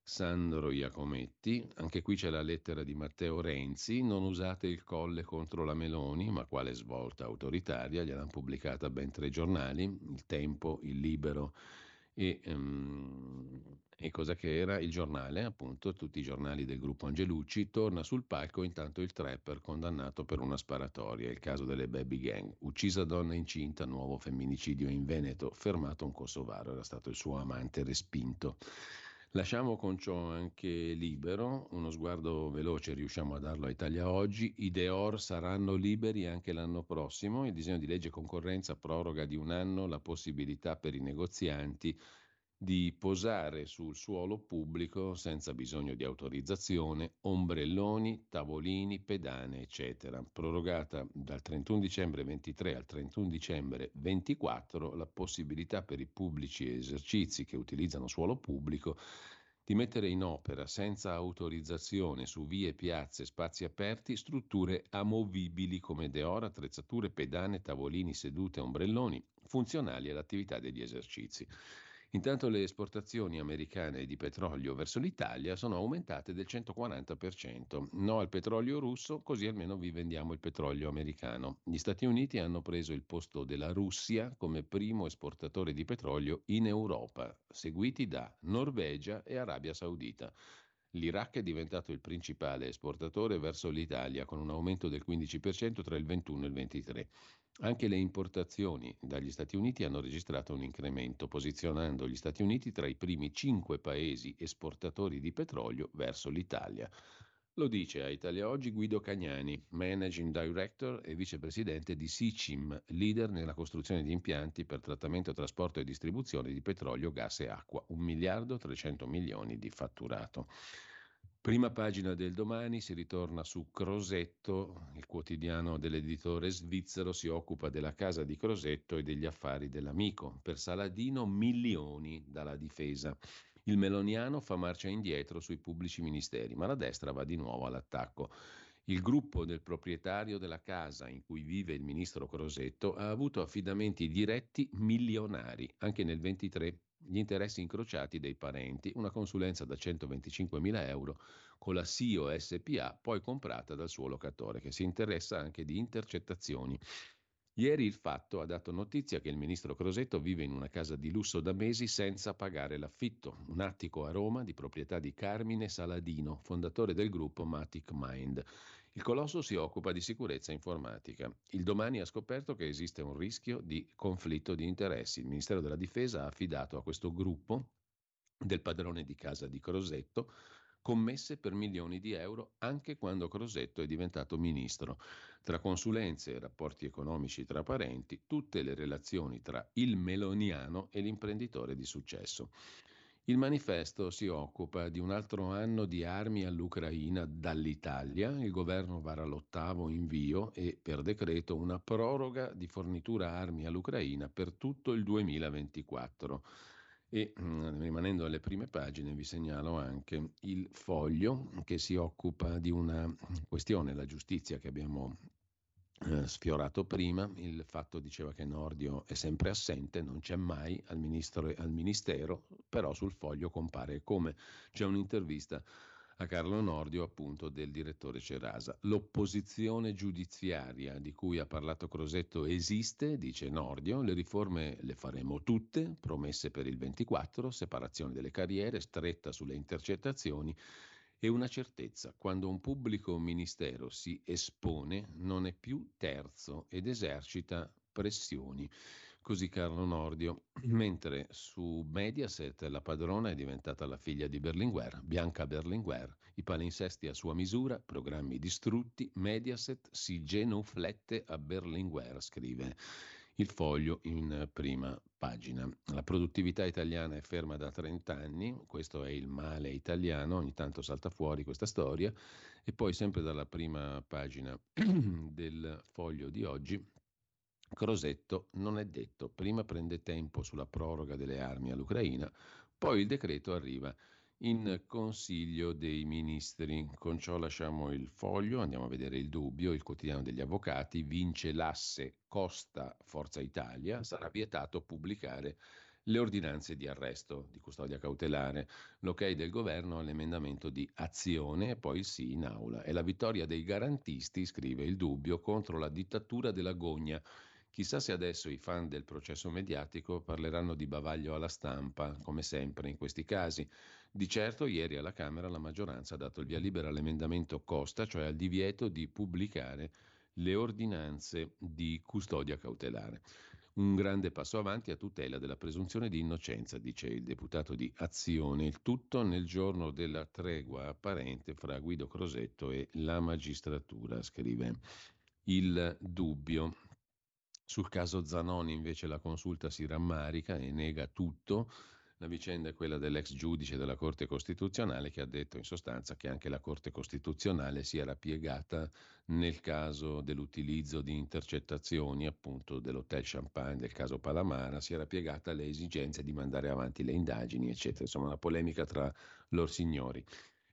Sandro Iacometti, anche qui c'è la lettera di Matteo Renzi, non usate il colle contro la Meloni, ma quale svolta autoritaria, gliel'hanno pubblicata ben 3 giornali, Il Tempo, Il Libero e E cosa che era il giornale, appunto, tutti i giornali del gruppo Angelucci, torna sul palco intanto il trapper condannato per una sparatoria, il caso delle baby gang, uccisa donna incinta, nuovo femminicidio in Veneto, fermato un kosovaro, era stato il suo amante respinto. Lasciamo con ciò anche libero, uno sguardo veloce riusciamo a darlo a Italia Oggi, i Deor saranno liberi anche l'anno prossimo, il disegno di legge concorrenza proroga di un anno la possibilità per i negozianti di posare sul suolo pubblico senza bisogno di autorizzazione ombrelloni, tavolini, pedane, eccetera. Prorogata dal 31 dicembre 23 al 31 dicembre 24 la possibilità per i pubblici esercizi che utilizzano suolo pubblico di mettere in opera senza autorizzazione su vie, piazze, spazi aperti, strutture amovibili come deor, attrezzature, pedane, tavolini, sedute, ombrelloni, funzionali all'attività degli esercizi. Intanto le esportazioni americane di petrolio verso l'Italia sono aumentate del 140%. No al petrolio russo, così almeno vi vendiamo il petrolio americano. Gli Stati Uniti hanno preso il posto della Russia come primo esportatore di petrolio in Europa, seguiti da Norvegia e Arabia Saudita. L'Iraq è diventato il principale esportatore verso l'Italia con un aumento del 15% tra il 21 e il 23%. Anche le importazioni dagli Stati Uniti hanno registrato un incremento, posizionando gli Stati Uniti tra i primi 5 paesi esportatori di petrolio verso l'Italia. Lo dice a Italia Oggi Guido Cagnani, Managing Director e vicepresidente di Sicim, leader nella costruzione di impianti per trattamento, trasporto e distribuzione di petrolio, gas e acqua, 1.300 miliardi di fatturato. Prima pagina del Domani, si ritorna su Crosetto, il quotidiano dell'editore svizzero si occupa della casa di Crosetto e degli affari dell'amico. Per Saladino milioni dalla difesa. Il meloniano fa marcia indietro sui pubblici ministeri, ma la destra va di nuovo all'attacco. Il gruppo del proprietario della casa in cui vive il ministro Crosetto ha avuto affidamenti diretti milionari, anche nel 23. Gli interessi incrociati dei parenti, una consulenza da 125.000 euro con la SIO SPA, poi comprata dal suo locatore, che si interessa anche di intercettazioni. Ieri il Fatto ha dato notizia che il ministro Crosetto vive in una casa di lusso da mesi senza pagare l'affitto, un attico a Roma di proprietà di Carmine Saladino, fondatore del gruppo Matic Mind. Il colosso si occupa di sicurezza informatica. Il Domani ha scoperto che esiste un rischio di conflitto di interessi. Il Ministero della Difesa ha affidato a questo gruppo del padrone di casa di Crosetto commesse per milioni di euro anche quando Crosetto è diventato ministro. Tra consulenze e rapporti economici tra parenti, tutte le relazioni tra il meloniano e l'imprenditore di successo. Il Manifesto si occupa di un altro anno di armi all'Ucraina dall'Italia, il governo vara l'8° invio e per decreto una proroga di fornitura armi all'Ucraina per tutto il 2024. E rimanendo alle prime pagine vi segnalo anche il Foglio che si occupa di una questione, la giustizia che abbiamo sfiorato prima. Il Fatto diceva che Nordio è sempre assente, non c'è mai al ministro e al ministero, però sul Foglio compare come c'è un'intervista a Carlo Nordio, appunto, del direttore Cerasa. L'opposizione giudiziaria di cui ha parlato Crosetto esiste, dice Nordio, le riforme le faremo tutte, promesse per il 24, separazione delle carriere, stretta sulle intercettazioni. E una certezza, quando un pubblico ministero si espone non è più terzo ed esercita pressioni, così Carlo Nordio, mentre su Mediaset la padrona è diventata la figlia di Berlinguer, Bianca Berlinguer, i palinsesti a sua misura, programmi distrutti, Mediaset si genuflette a Berlinguer, scrive Il Foglio in prima pagina. La produttività italiana è ferma da 30 anni, questo è il male italiano, ogni tanto salta fuori questa storia, e poi sempre dalla prima pagina del Foglio di oggi, Crosetto non è detto, prima prende tempo sulla proroga delle armi all'Ucraina, poi il decreto arriva in Consiglio dei Ministri. Con ciò lasciamo il Foglio, andiamo a vedere il Dubbio, il quotidiano degli avvocati, vince l'asse Costa Forza Italia, sarà vietato pubblicare le ordinanze di arresto, di custodia cautelare, l'ok del governo all'emendamento di Azione e poi il sì in aula. È la vittoria dei garantisti, scrive il Dubbio, contro la dittatura della gogna. Chissà se adesso i fan del processo mediatico parleranno di bavaglio alla stampa, come sempre in questi casi. Di certo, ieri alla Camera la maggioranza ha dato il via libera all'emendamento Costa, cioè al divieto di pubblicare le ordinanze di custodia cautelare. Un grande passo avanti a tutela della presunzione di innocenza, dice il deputato di Azione, il tutto nel giorno della tregua apparente fra Guido Crosetto e la magistratura, scrive Il Dubbio. Sul caso Zanoni invece la consulta si rammarica e nega tutto. La vicenda è quella dell'ex giudice della Corte Costituzionale che ha detto in sostanza che anche la Corte Costituzionale si era piegata nel caso dell'utilizzo di intercettazioni appunto dell'Hotel Champagne, del caso Palamara, si era piegata alle esigenze di mandare avanti le indagini, eccetera. Insomma, una polemica tra lor signori.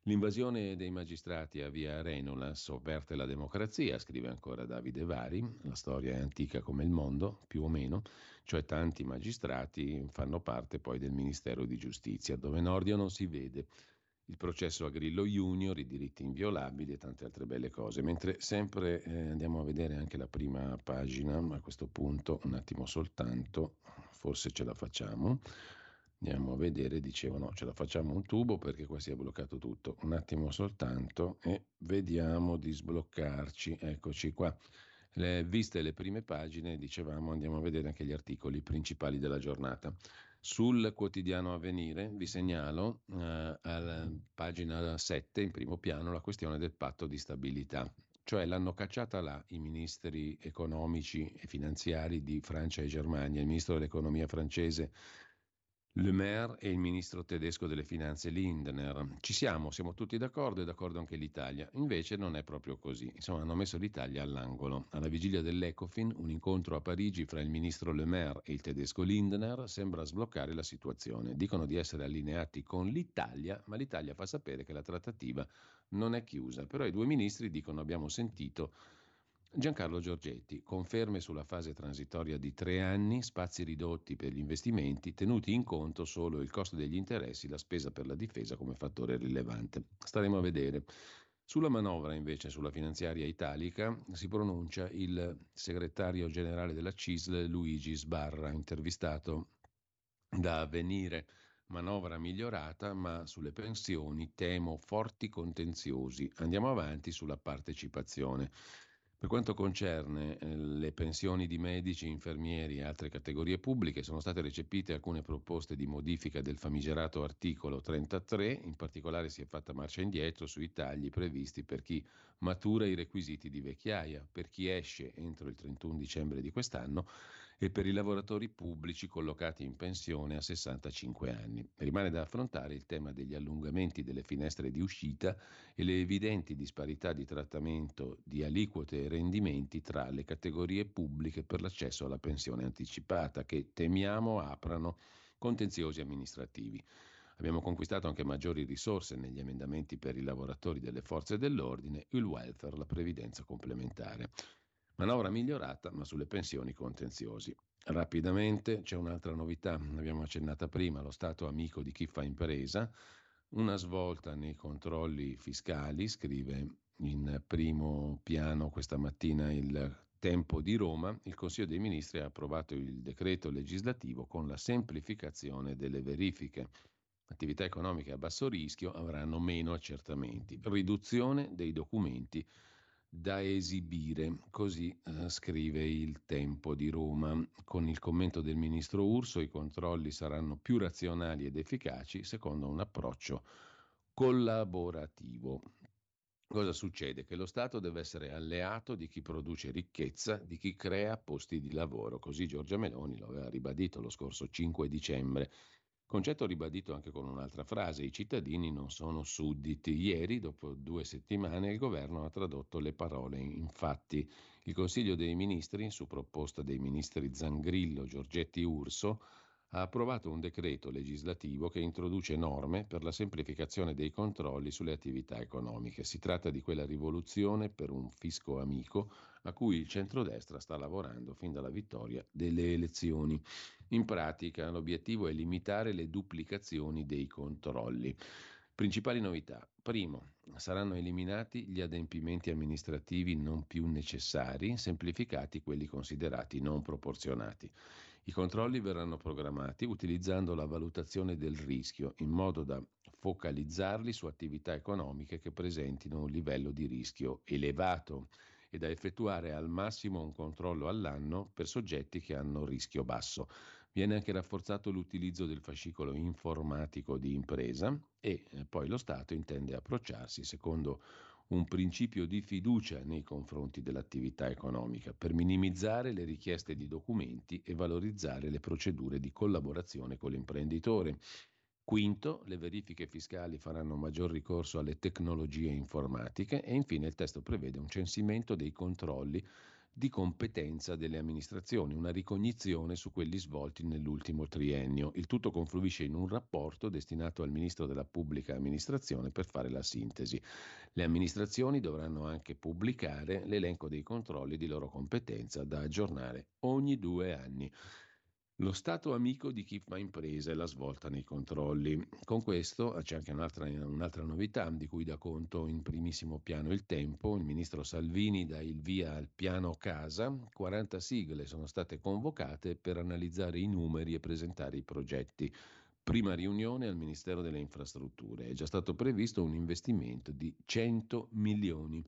L'invasione dei magistrati a via Arenula sovverte la democrazia, scrive ancora Davide Vari, la storia è antica come il mondo, più o meno, cioè tanti magistrati fanno parte poi del Ministero di Giustizia, dove Nordio non si vede, il processo a Grillo Junior, i diritti inviolabili e tante altre belle cose, mentre sempre andiamo a vedere anche la prima pagina, a questo punto un attimo soltanto, forse ce la facciamo. Andiamo a vedere, dicevano, ce la facciamo un tubo perché qua si è bloccato tutto, un attimo soltanto e vediamo di sbloccarci, eccoci qua. Viste le prime pagine, dicevamo, andiamo a vedere anche gli articoli principali della giornata. Sul quotidiano Avvenire vi segnalo alla pagina 7, in primo piano, la questione del patto di stabilità, cioè l'hanno cacciata là i ministri economici e finanziari di Francia e Germania, il ministro dell'economia francese Le Maire e il ministro tedesco delle finanze Lindner. Ci siamo tutti d'accordo e d'accordo anche l'Italia. Invece non è proprio così. Insomma, hanno messo l'Italia all'angolo. Alla vigilia dell'Ecofin, un incontro a Parigi fra il ministro Le Maire e il tedesco Lindner sembra sbloccare la situazione. Dicono di essere allineati con l'Italia, ma l'Italia fa sapere che la trattativa non è chiusa. Però i due ministri dicono abbiamo sentito Giancarlo Giorgetti, conferme sulla fase transitoria di 3 anni, spazi ridotti per gli investimenti, tenuti in conto solo il costo degli interessi, la spesa per la difesa come fattore rilevante. Staremo a vedere. Sulla manovra invece, sulla finanziaria italica, si pronuncia il segretario generale della CISL Luigi Sbarra, intervistato da Avvenire. Manovra migliorata, ma sulle pensioni temo forti contenziosi. Andiamo avanti sulla partecipazione. Per quanto concerne le pensioni di medici, infermieri e altre categorie pubbliche, sono state recepite alcune proposte di modifica del famigerato articolo 33, in particolare si è fatta marcia indietro sui tagli previsti per chi matura i requisiti di vecchiaia, per chi esce entro il 31 dicembre di quest'anno e per i lavoratori pubblici collocati in pensione a 65 anni. Rimane da affrontare il tema degli allungamenti delle finestre di uscita e le evidenti disparità di trattamento di aliquote e rendimenti tra le categorie pubbliche per l'accesso alla pensione anticipata, che temiamo aprano contenziosi amministrativi. Abbiamo conquistato anche maggiori risorse negli emendamenti per i lavoratori delle forze dell'ordine, il welfare, la previdenza complementare. Manovra migliorata, ma sulle pensioni contenziosi. Rapidamente c'è un'altra novità, l'abbiamo accennata prima, lo Stato amico di chi fa impresa, una svolta nei controlli fiscali, scrive in primo piano questa mattina il Tempo di Roma, il Consiglio dei Ministri ha approvato il decreto legislativo con la semplificazione delle verifiche. Attività economiche a basso rischio avranno meno accertamenti, riduzione dei documenti da esibire, così scrive il Tempo di Roma. Con il commento del ministro Urso, i controlli saranno più razionali ed efficaci secondo un approccio collaborativo. Cosa succede? Che lo Stato deve essere alleato di chi produce ricchezza, di chi crea posti di lavoro, così Giorgia Meloni lo aveva ribadito lo scorso 5 dicembre. Concetto ribadito anche con un'altra frase, i cittadini non sono sudditi. Ieri, dopo 2 settimane, il governo ha tradotto le parole in fatti. Il Consiglio dei Ministri, su proposta dei ministri Zangrillo, Giorgetti e Urso, ha approvato un decreto legislativo che introduce norme per la semplificazione dei controlli sulle attività economiche. Si tratta di quella rivoluzione per un fisco amico a cui il centrodestra sta lavorando fin dalla vittoria delle elezioni. In pratica l'obiettivo è limitare le duplicazioni dei controlli. Principali novità. Primo, saranno eliminati gli adempimenti amministrativi non più necessari, semplificati quelli considerati non proporzionati. I controlli verranno programmati utilizzando la valutazione del rischio, in modo da focalizzarli su attività economiche che presentino un livello di rischio elevato e da effettuare al massimo un controllo all'anno per soggetti che hanno rischio basso. Viene anche rafforzato l'utilizzo del fascicolo informatico di impresa e poi lo Stato intende approcciarsi secondo un principio di fiducia nei confronti dell'attività economica per minimizzare le richieste di documenti e valorizzare le procedure di collaborazione con l'imprenditore. Quinto, le verifiche fiscali faranno maggior ricorso alle tecnologie informatiche e infine il testo prevede un censimento dei controlli di competenza delle amministrazioni, una ricognizione su quelli svolti nell'ultimo triennio. Il tutto confluisce in un rapporto destinato al Ministro della Pubblica Amministrazione per fare la sintesi. Le amministrazioni dovranno anche pubblicare l'elenco dei controlli di loro competenza da aggiornare ogni 2 anni. Lo Stato amico di chi fa impresa e la svolta nei controlli. Con questo c'è anche un'altra novità di cui dà conto in primissimo piano il Tempo. Il ministro Salvini dà il via al piano casa. 40 sigle sono state convocate per analizzare i numeri e presentare i progetti. Prima riunione al Ministero delle Infrastrutture. È già stato previsto un investimento di 100 milioni.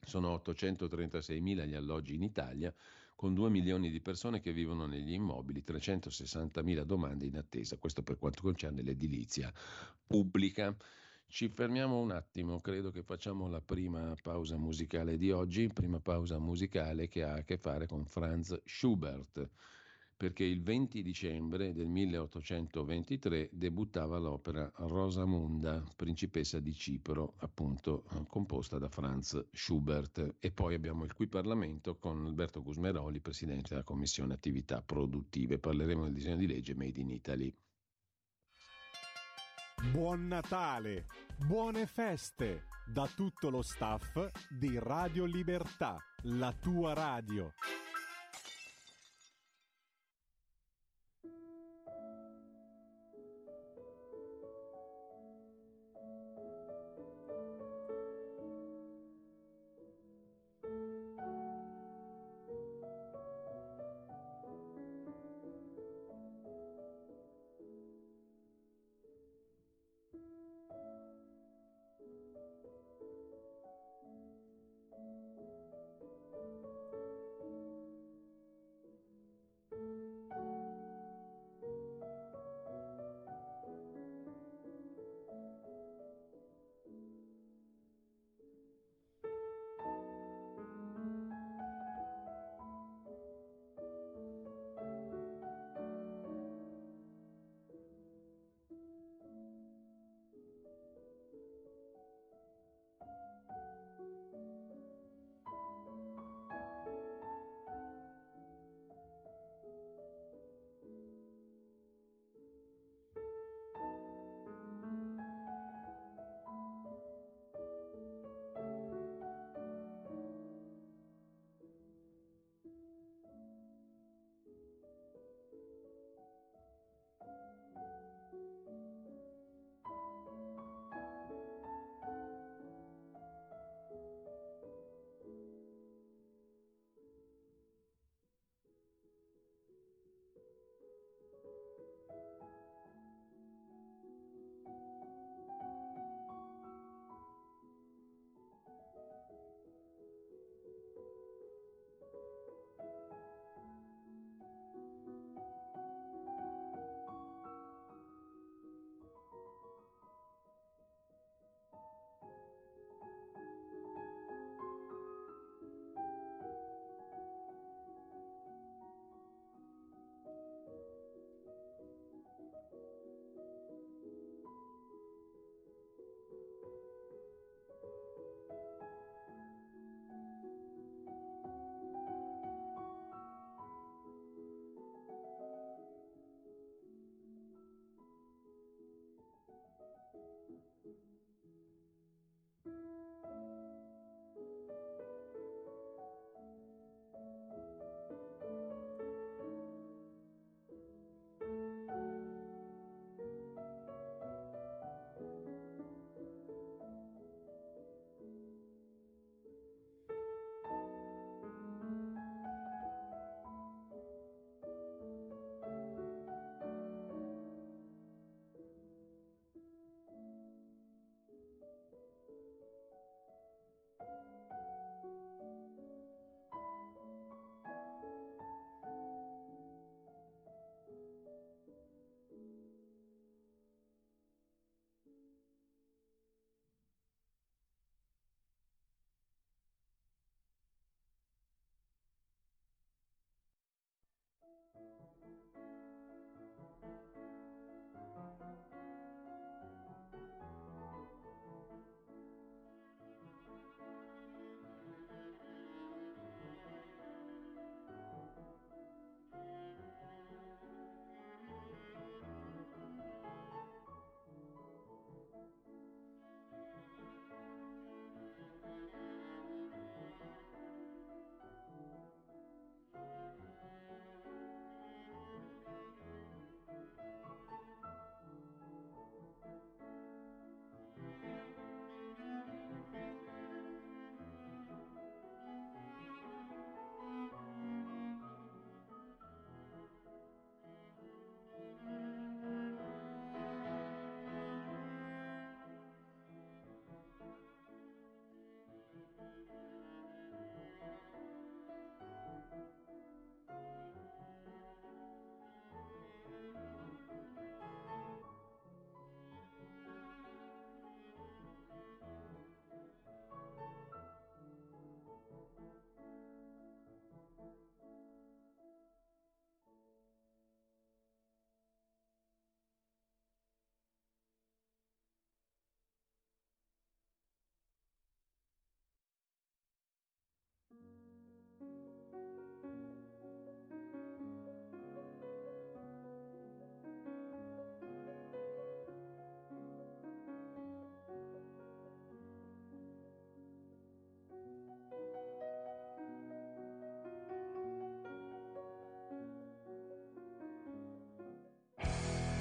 Sono 836.000 gli alloggi in Italia, con 2 milioni di persone che vivono negli immobili, 360.000 domande in attesa, questo per quanto concerne l'edilizia pubblica. Ci fermiamo un attimo, credo che facciamo la prima pausa musicale di oggi, prima pausa musicale che ha a che fare con Franz Schubert, perché il 20 dicembre del 1823 debuttava l'opera Rosamunda, principessa di Cipro, appunto composta da Franz Schubert. E poi abbiamo il Qui Parlamento con Alberto Gusmeroli, presidente della Commissione Attività Produttive. Parleremo del disegno di legge Made in Italy. Buon Natale, buone feste, da tutto lo staff di Radio Libertà, la tua radio.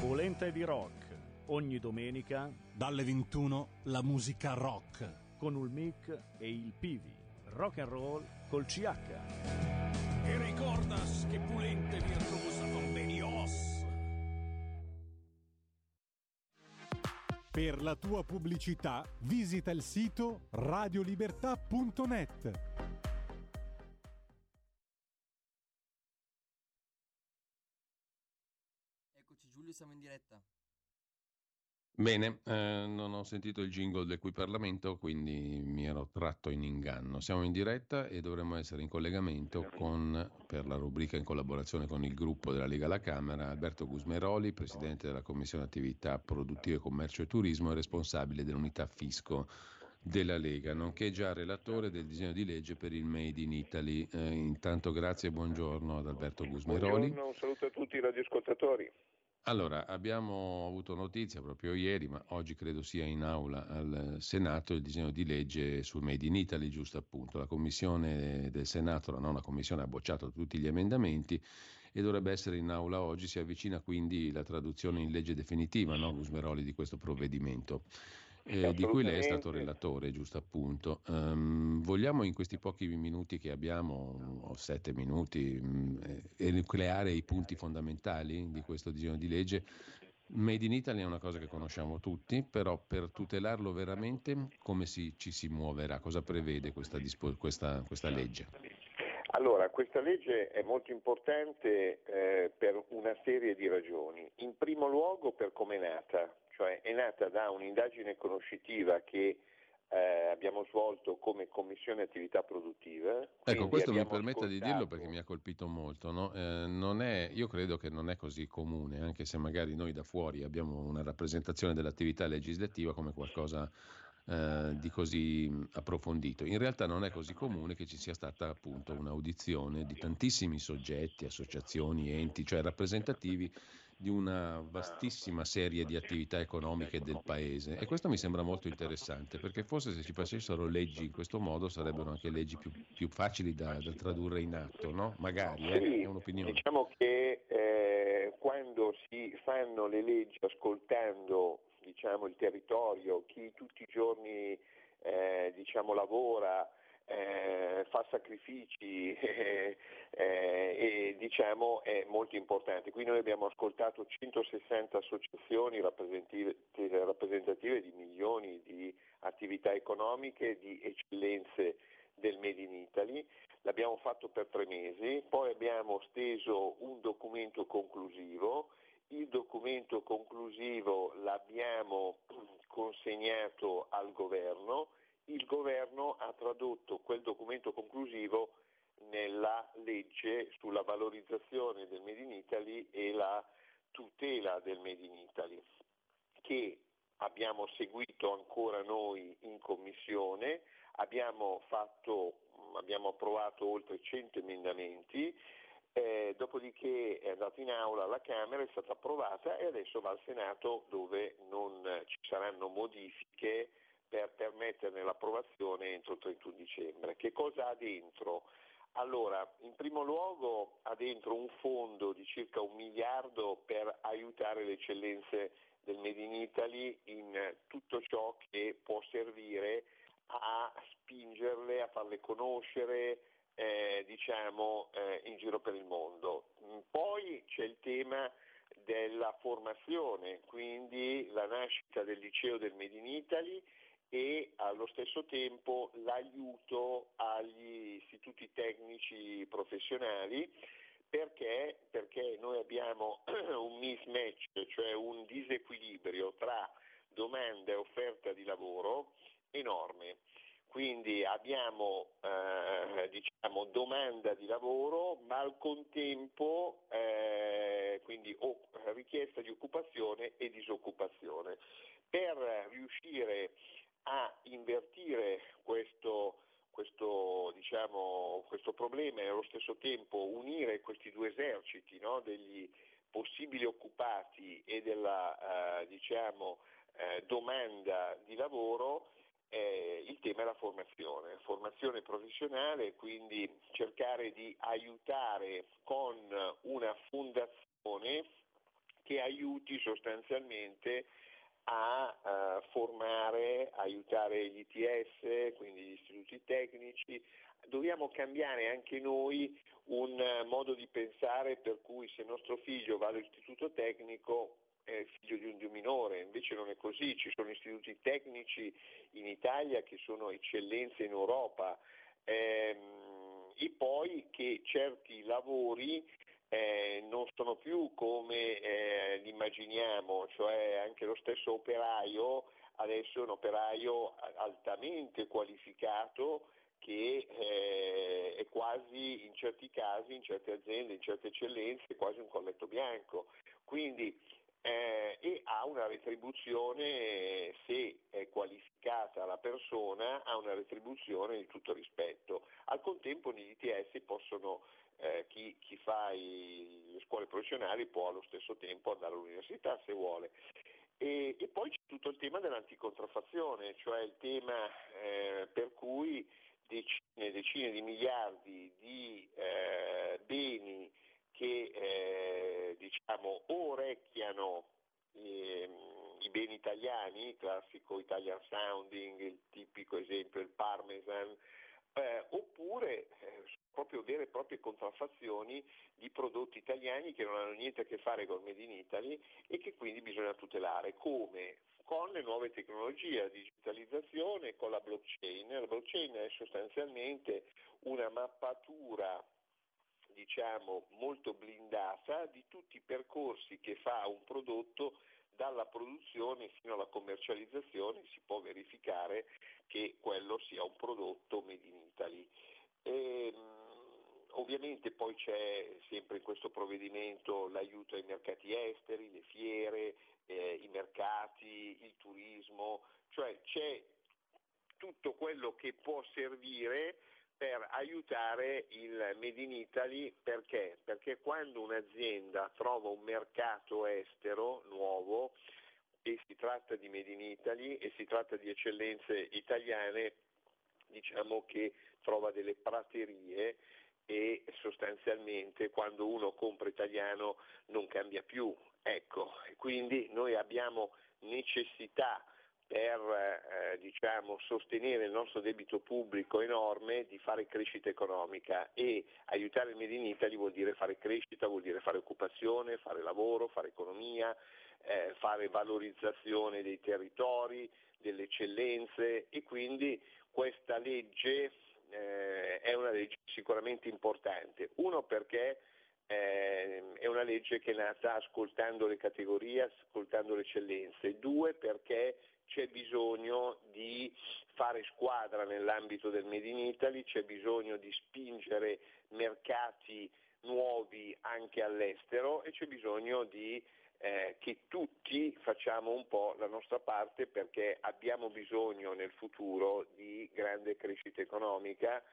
Polenta e di rock, ogni domenica dalle 21 la musica rock con il mic e il pivi, rock and roll col CH. E ricordas che Polenta e virtuosa con Benios. Per la tua pubblicità visita il sito radiolibertà.net. Eccoci Giulio, siamo in diretta. Bene, non ho sentito il jingle del Qui Parlamento, quindi mi ero tratto in inganno. Siamo in diretta e dovremmo essere in collegamento per la rubrica in collaborazione con il gruppo della Lega alla Camera, Alberto Gusmeroli, presidente della Commissione Attività Produttive, Commercio e Turismo e responsabile dell'unità fisco della Lega, nonché già relatore del disegno di legge per il Made in Italy. Intanto grazie e buongiorno ad Alberto Gusmeroli. Buongiorno, un saluto a tutti i radioascoltatori. Allora, abbiamo avuto notizia proprio ieri, ma oggi credo sia in aula al Senato, il disegno di legge sul Made in Italy, giusto appunto. La Commissione del Senato, la nona Commissione, ha bocciato tutti gli emendamenti e dovrebbe essere in aula oggi. Si avvicina quindi la traduzione in legge definitiva, no, Gusmeroli, di questo provvedimento, di cui lei è stato relatore, giusto appunto. Vogliamo in questi pochi minuti che abbiamo, o 7 minuti, enucleare i punti fondamentali di questo disegno di legge. Made in Italy è una cosa che conosciamo tutti, però per tutelarlo veramente come ci si muoverà? Cosa prevede questa legge? Allora, questa legge è molto importante per una serie di ragioni. In primo luogo per come è nata. Cioè è nata da un'indagine conoscitiva che abbiamo svolto come Commissione Attività Produttive. Ecco, questo mi permetta di dirlo perché mi ha colpito molto, no? Io credo che non è così comune, anche se magari noi da fuori abbiamo una rappresentazione dell'attività legislativa come qualcosa di così approfondito. In realtà non è così comune che ci sia stata appunto un'audizione di tantissimi soggetti, associazioni, enti, cioè rappresentativi di una vastissima serie di attività economiche del paese, e questo mi sembra molto interessante perché forse se ci facessero leggi in questo modo sarebbero anche leggi più facili da tradurre in atto, no? Magari è un'opinione. Diciamo che quando si fanno le leggi ascoltando il territorio, chi tutti i giorni lavora, fa sacrifici e è molto importante. Qui noi abbiamo ascoltato 160 associazioni rappresentative di milioni di attività economiche, di eccellenze del Made in Italy. L'abbiamo fatto per 3 mesi, poi abbiamo steso un documento conclusivo. Il documento conclusivo l'abbiamo consegnato al governo, il governo ha tradotto quel documento conclusivo nella legge sulla valorizzazione del Made in Italy e la tutela del Made in Italy, che abbiamo seguito ancora noi in commissione, abbiamo approvato oltre 100 emendamenti. Dopodiché è andato in aula alla Camera, è stata approvata e adesso va al Senato, dove non ci saranno modifiche per permetterne l'approvazione entro il 31 dicembre. Che cosa ha dentro? Allora, in primo luogo ha dentro un fondo di circa 1 miliardo per aiutare le eccellenze del Made in Italy in tutto ciò che può servire a spingerle, a farle conoscere, in giro per il mondo. Poi c'è il tema della formazione, quindi la nascita del liceo del Made in Italy e allo stesso tempo l'aiuto agli istituti tecnici professionali, perché noi abbiamo un mismatch, cioè un disequilibrio tra domanda e offerta di lavoro enorme. Quindi abbiamo domanda di lavoro, ma al contempo quindi richiesta di occupazione e disoccupazione. Per riuscire a invertire questo problema e allo stesso tempo unire questi due eserciti, no, degli possibili occupati e della domanda di lavoro, il tema è la formazione professionale, quindi cercare di aiutare con una fondazione che aiuti sostanzialmente a formare, aiutare gli ITS, quindi gli istituti tecnici. Dobbiamo cambiare anche noi un modo di pensare per cui se nostro figlio va all'istituto tecnico è figlio di un minore, invece non è così, ci sono istituti tecnici in Italia che sono eccellenze in Europa e poi che certi lavori non sono più come li immaginiamo, cioè anche lo stesso operaio adesso è un operaio altamente qualificato che è quasi, in certi casi, in certe aziende, in certe eccellenze, quasi un colletto bianco. Quindi e ha una retribuzione, se è qualificata la persona, ha una retribuzione di tutto rispetto. Al contempo negli ITS possono, chi fa le scuole professionali può allo stesso tempo andare all'università se vuole. E poi c'è tutto il tema dell'anticontraffazione, cioè il tema per cui decine e decine di miliardi di beni che orecchiano i beni italiani, il classico Italian sounding, il tipico esempio il parmesan, oppure proprio vere e proprie contraffazioni di prodotti italiani che non hanno niente a che fare con Made in Italy e che quindi bisogna tutelare. Come? Con le nuove tecnologie, la digitalizzazione, con la blockchain. La blockchain è sostanzialmente una mappatura molto blindata di tutti i percorsi che fa un prodotto dalla produzione fino alla commercializzazione, si può verificare che quello sia un prodotto Made in Italy. Ovviamente poi c'è sempre in questo provvedimento l'aiuto ai mercati esteri, le fiere, i mercati, il turismo, cioè c'è tutto quello che può servire per aiutare il Made in Italy. Perché? Perché quando un'azienda trova un mercato estero nuovo e si tratta di Made in Italy e si tratta di eccellenze italiane, diciamo che trova delle praterie e sostanzialmente quando uno compra italiano non cambia più. Ecco, quindi noi abbiamo necessità per sostenere il nostro debito pubblico enorme di fare crescita economica, e aiutare il Made in Italy vuol dire fare crescita, vuol dire fare occupazione, fare lavoro, fare economia, fare valorizzazione dei territori, delle eccellenze, e quindi questa legge è una legge sicuramente importante. Uno, perché è una legge che è nata ascoltando le categorie, ascoltando le eccellenze. Due, perché c'è bisogno di fare squadra nell'ambito del Made in Italy, c'è bisogno di spingere mercati nuovi anche all'estero e c'è bisogno di che tutti facciamo un po' la nostra parte, perché abbiamo bisogno nel futuro di grande crescita economica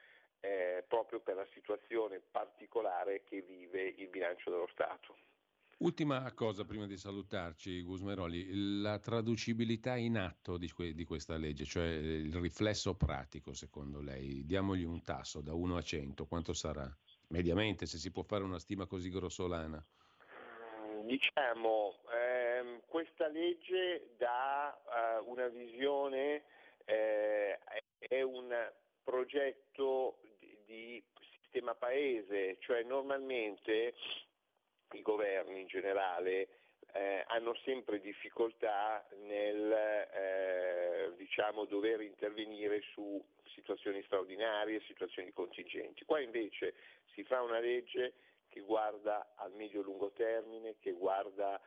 proprio per la situazione particolare che vive il bilancio dello Stato. Ultima cosa prima di salutarci, Gusmeroli, la traducibilità in atto di questa legge, cioè il riflesso pratico secondo lei. Diamogli un tasso da 1 a 100, quanto sarà? Mediamente, se si può fare una stima così grossolana. Questa legge dà una visione, è un progetto di sistema paese, cioè normalmente i governi in generale hanno sempre difficoltà nel dover intervenire su situazioni straordinarie, situazioni contingenti. Qua invece si fa una legge che guarda al medio-lungo termine, che guarda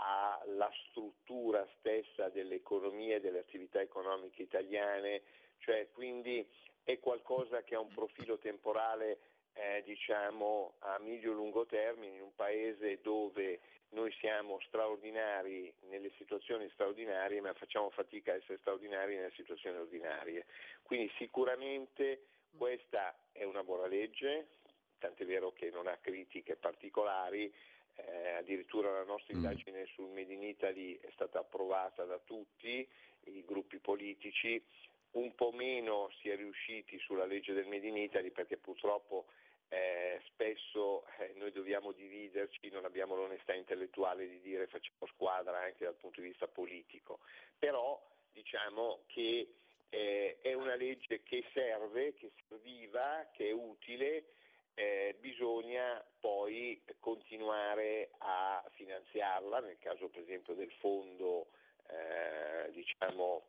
alla struttura stessa dell'economia e delle attività economiche italiane, cioè quindi è qualcosa che ha un profilo temporale a medio-lungo termine, in un paese dove noi siamo straordinari nelle situazioni straordinarie ma facciamo fatica a essere straordinari nelle situazioni ordinarie. Quindi sicuramente questa è una buona legge, tant'è vero che non ha critiche particolari, addirittura la nostra indagine sul Made in Italy è stata approvata da tutti i gruppi politici. Un po' meno si è riusciti sulla legge del Made in Italy, perché purtroppo Spesso noi dobbiamo dividerci, non abbiamo l'onestà intellettuale di dire facciamo squadra anche dal punto di vista politico, però diciamo che è una legge che serve, che serviva, che è utile, bisogna poi continuare a finanziarla, nel caso per esempio del fondo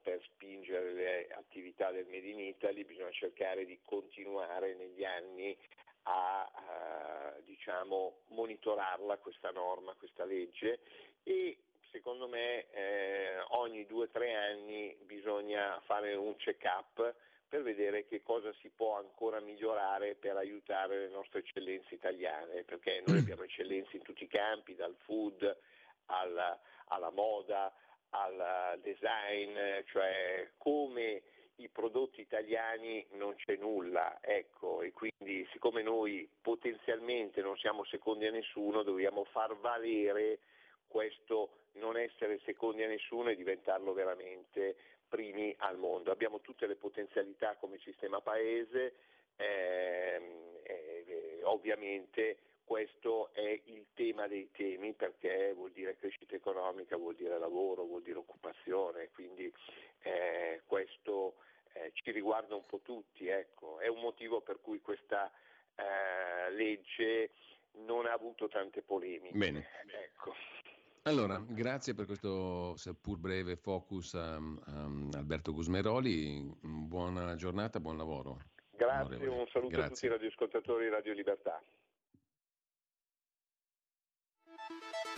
per spingere le attività del Made in Italy, bisogna cercare di continuare negli anni a monitorarla questa norma, questa legge, e secondo me ogni 2-3 anni bisogna fare un check-up per vedere che cosa si può ancora migliorare per aiutare le nostre eccellenze italiane, perché noi abbiamo eccellenze in tutti i campi, dal food alla moda, al design, cioè come i prodotti italiani non c'è nulla, ecco, e quindi siccome noi potenzialmente non siamo secondi a nessuno, dobbiamo far valere questo non essere secondi a nessuno e diventarlo veramente primi al mondo. Abbiamo tutte le potenzialità come sistema paese, ovviamente questo è il tema dei temi, perché vuol dire crescita economica, vuol dire lavoro, vuol dire occupazione, quindi questo ci riguarda un po' tutti, ecco. È un motivo per cui questa legge non ha avuto tante polemiche. Bene. Ecco. Allora, grazie per questo seppur breve focus a Alberto Gusmeroli, buona giornata, buon lavoro. Grazie, onorevole. Un saluto a tutti i radioascoltatori di Radio Libertà.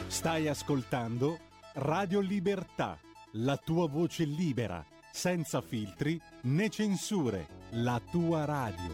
Stai ascoltando Radio Libertà, la tua voce libera, senza filtri né censure, la tua radio.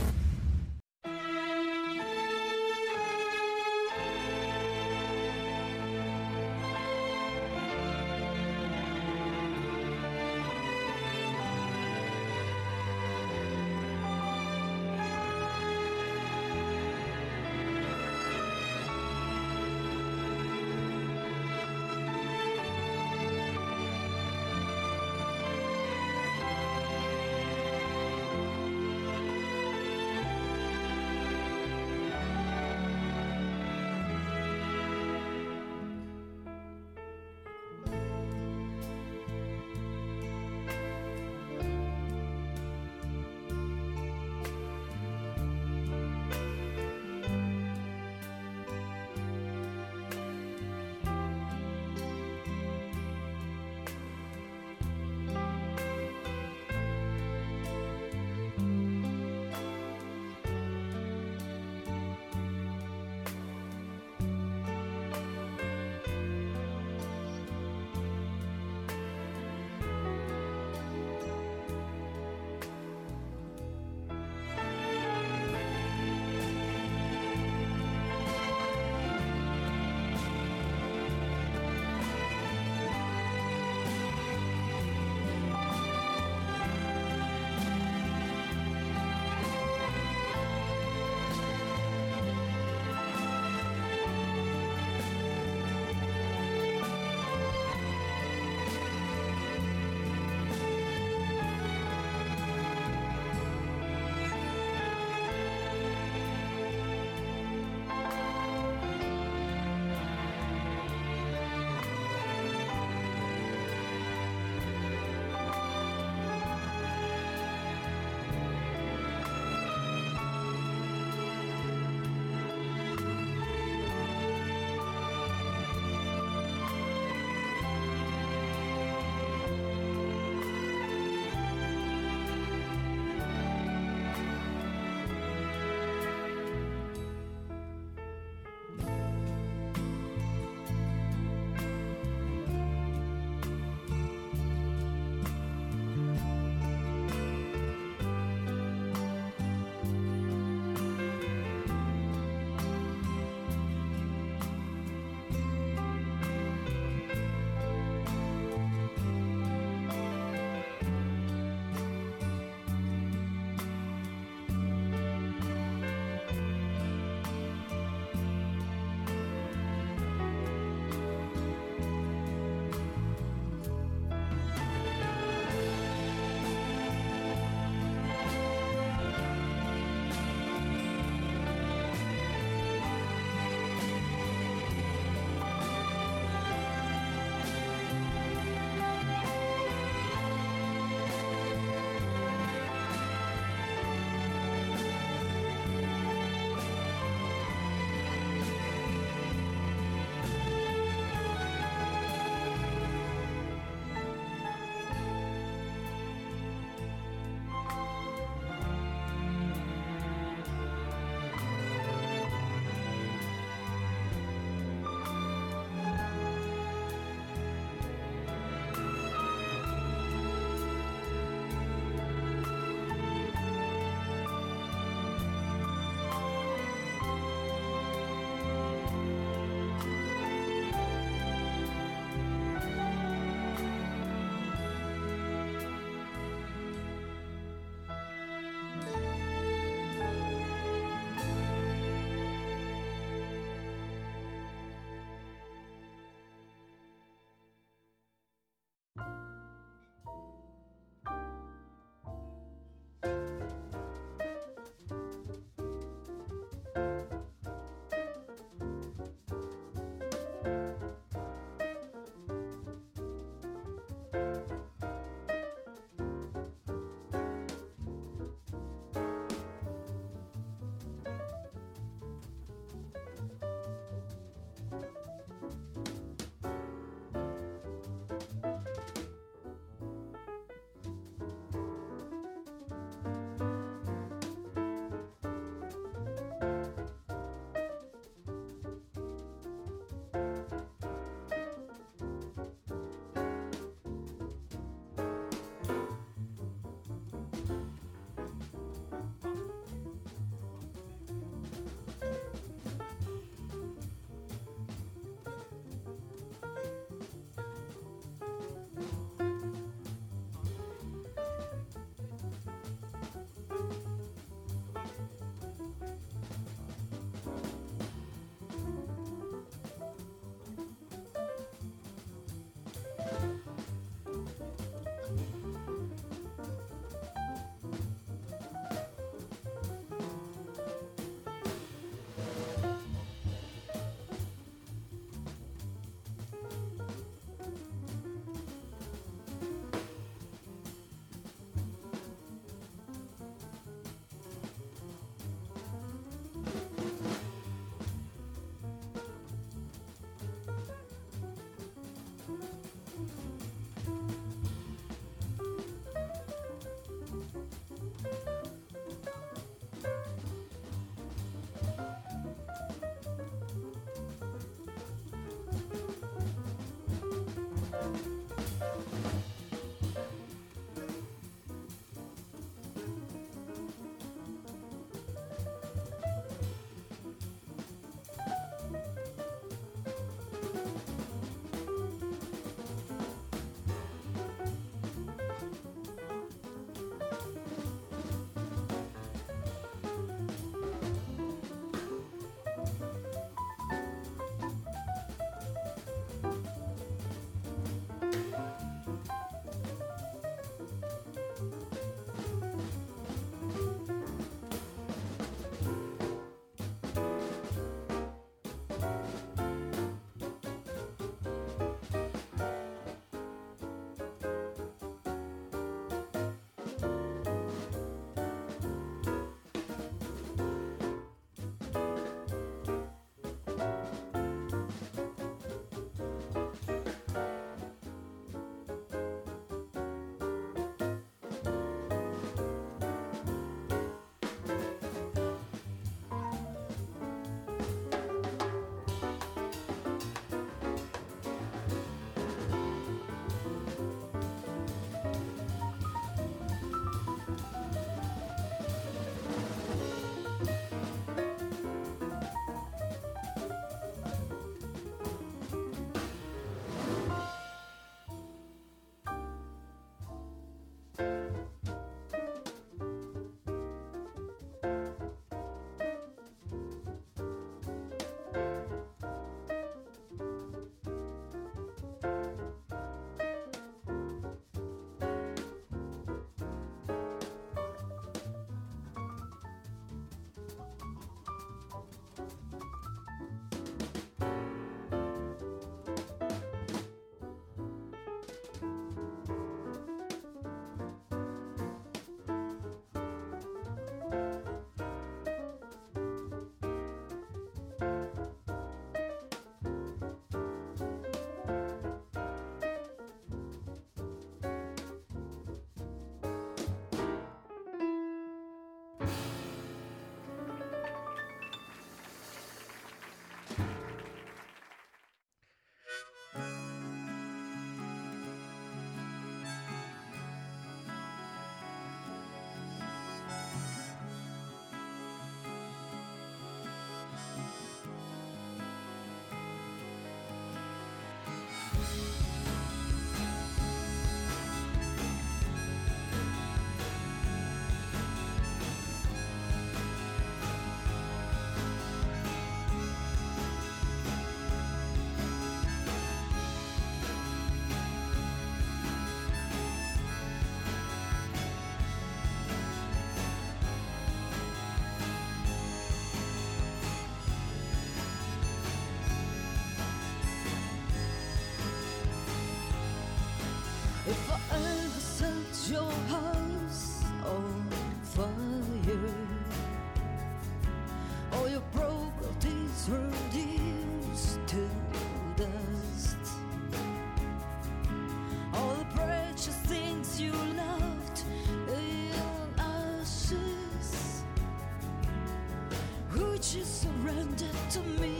to me.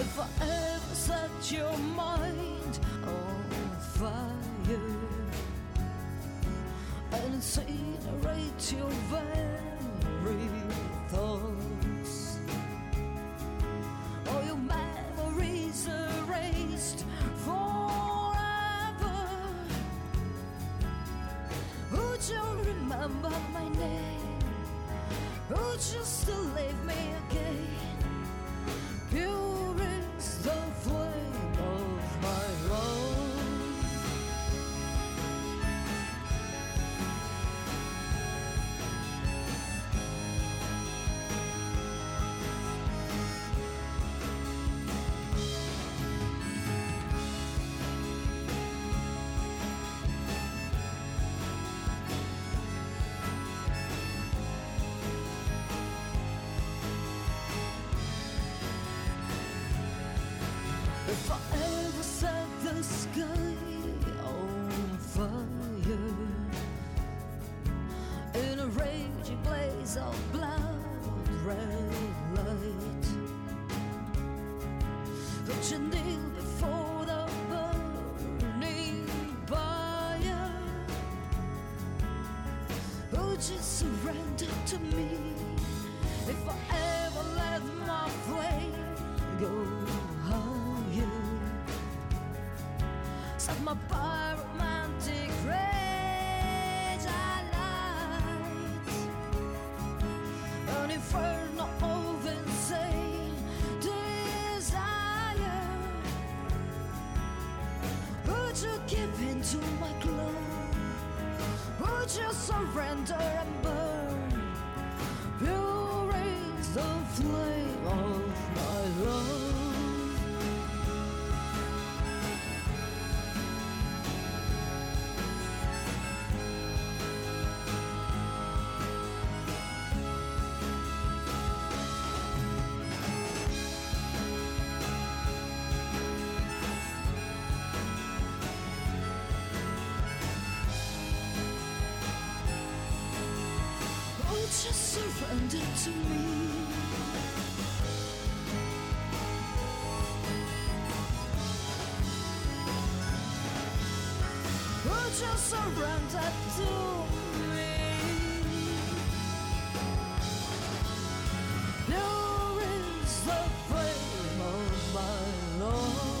If I ever set your mind on fire and incinerate your very thoughts, all your memories erased forever, would you remember my name? Would you still leave me again? Pure is the flame of my love. If I ever set the sky on fire in a raging blaze of blood red light, would you kneel before the burning fire? Would you surrender to me if I ever let my flame go? Set my pyromantic rage alight, an inferno of insane desire. Would you give in to my glow? Would you surrender and burn? You'll raise the flame of my love. Surrender to me. Oh, just surrender to me. There is the flame of my love.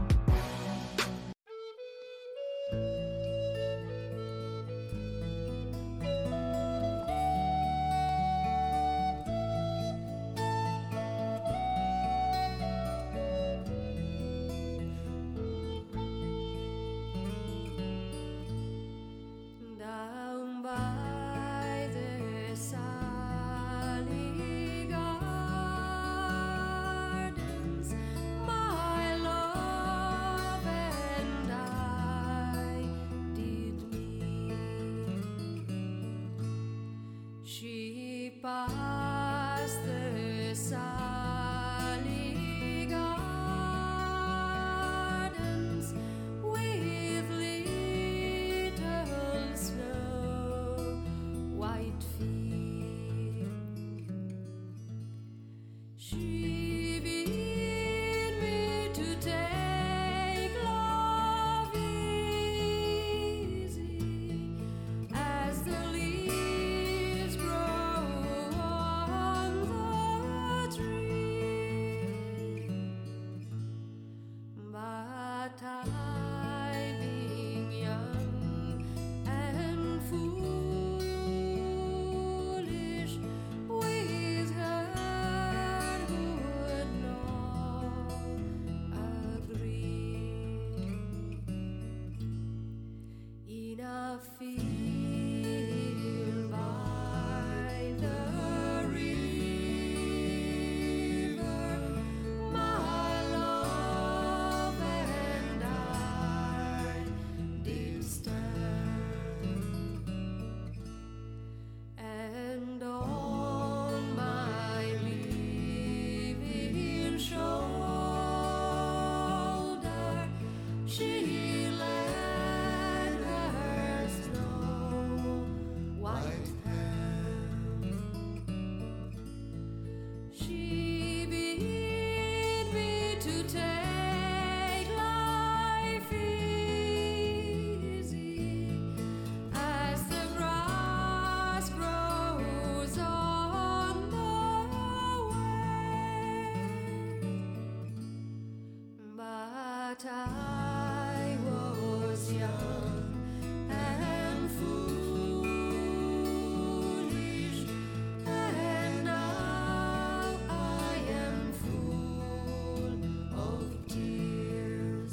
that I was young and foolish, and now I am full of tears.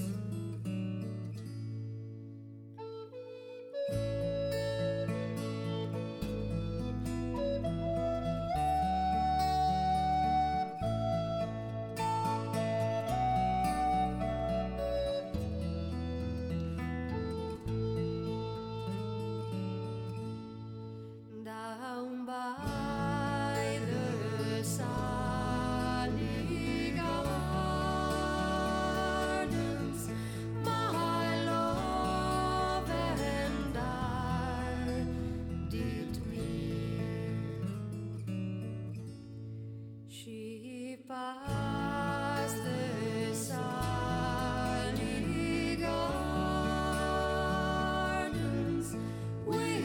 Down by the sunny gardens, my love and I did meet. She passed the sunny gardens with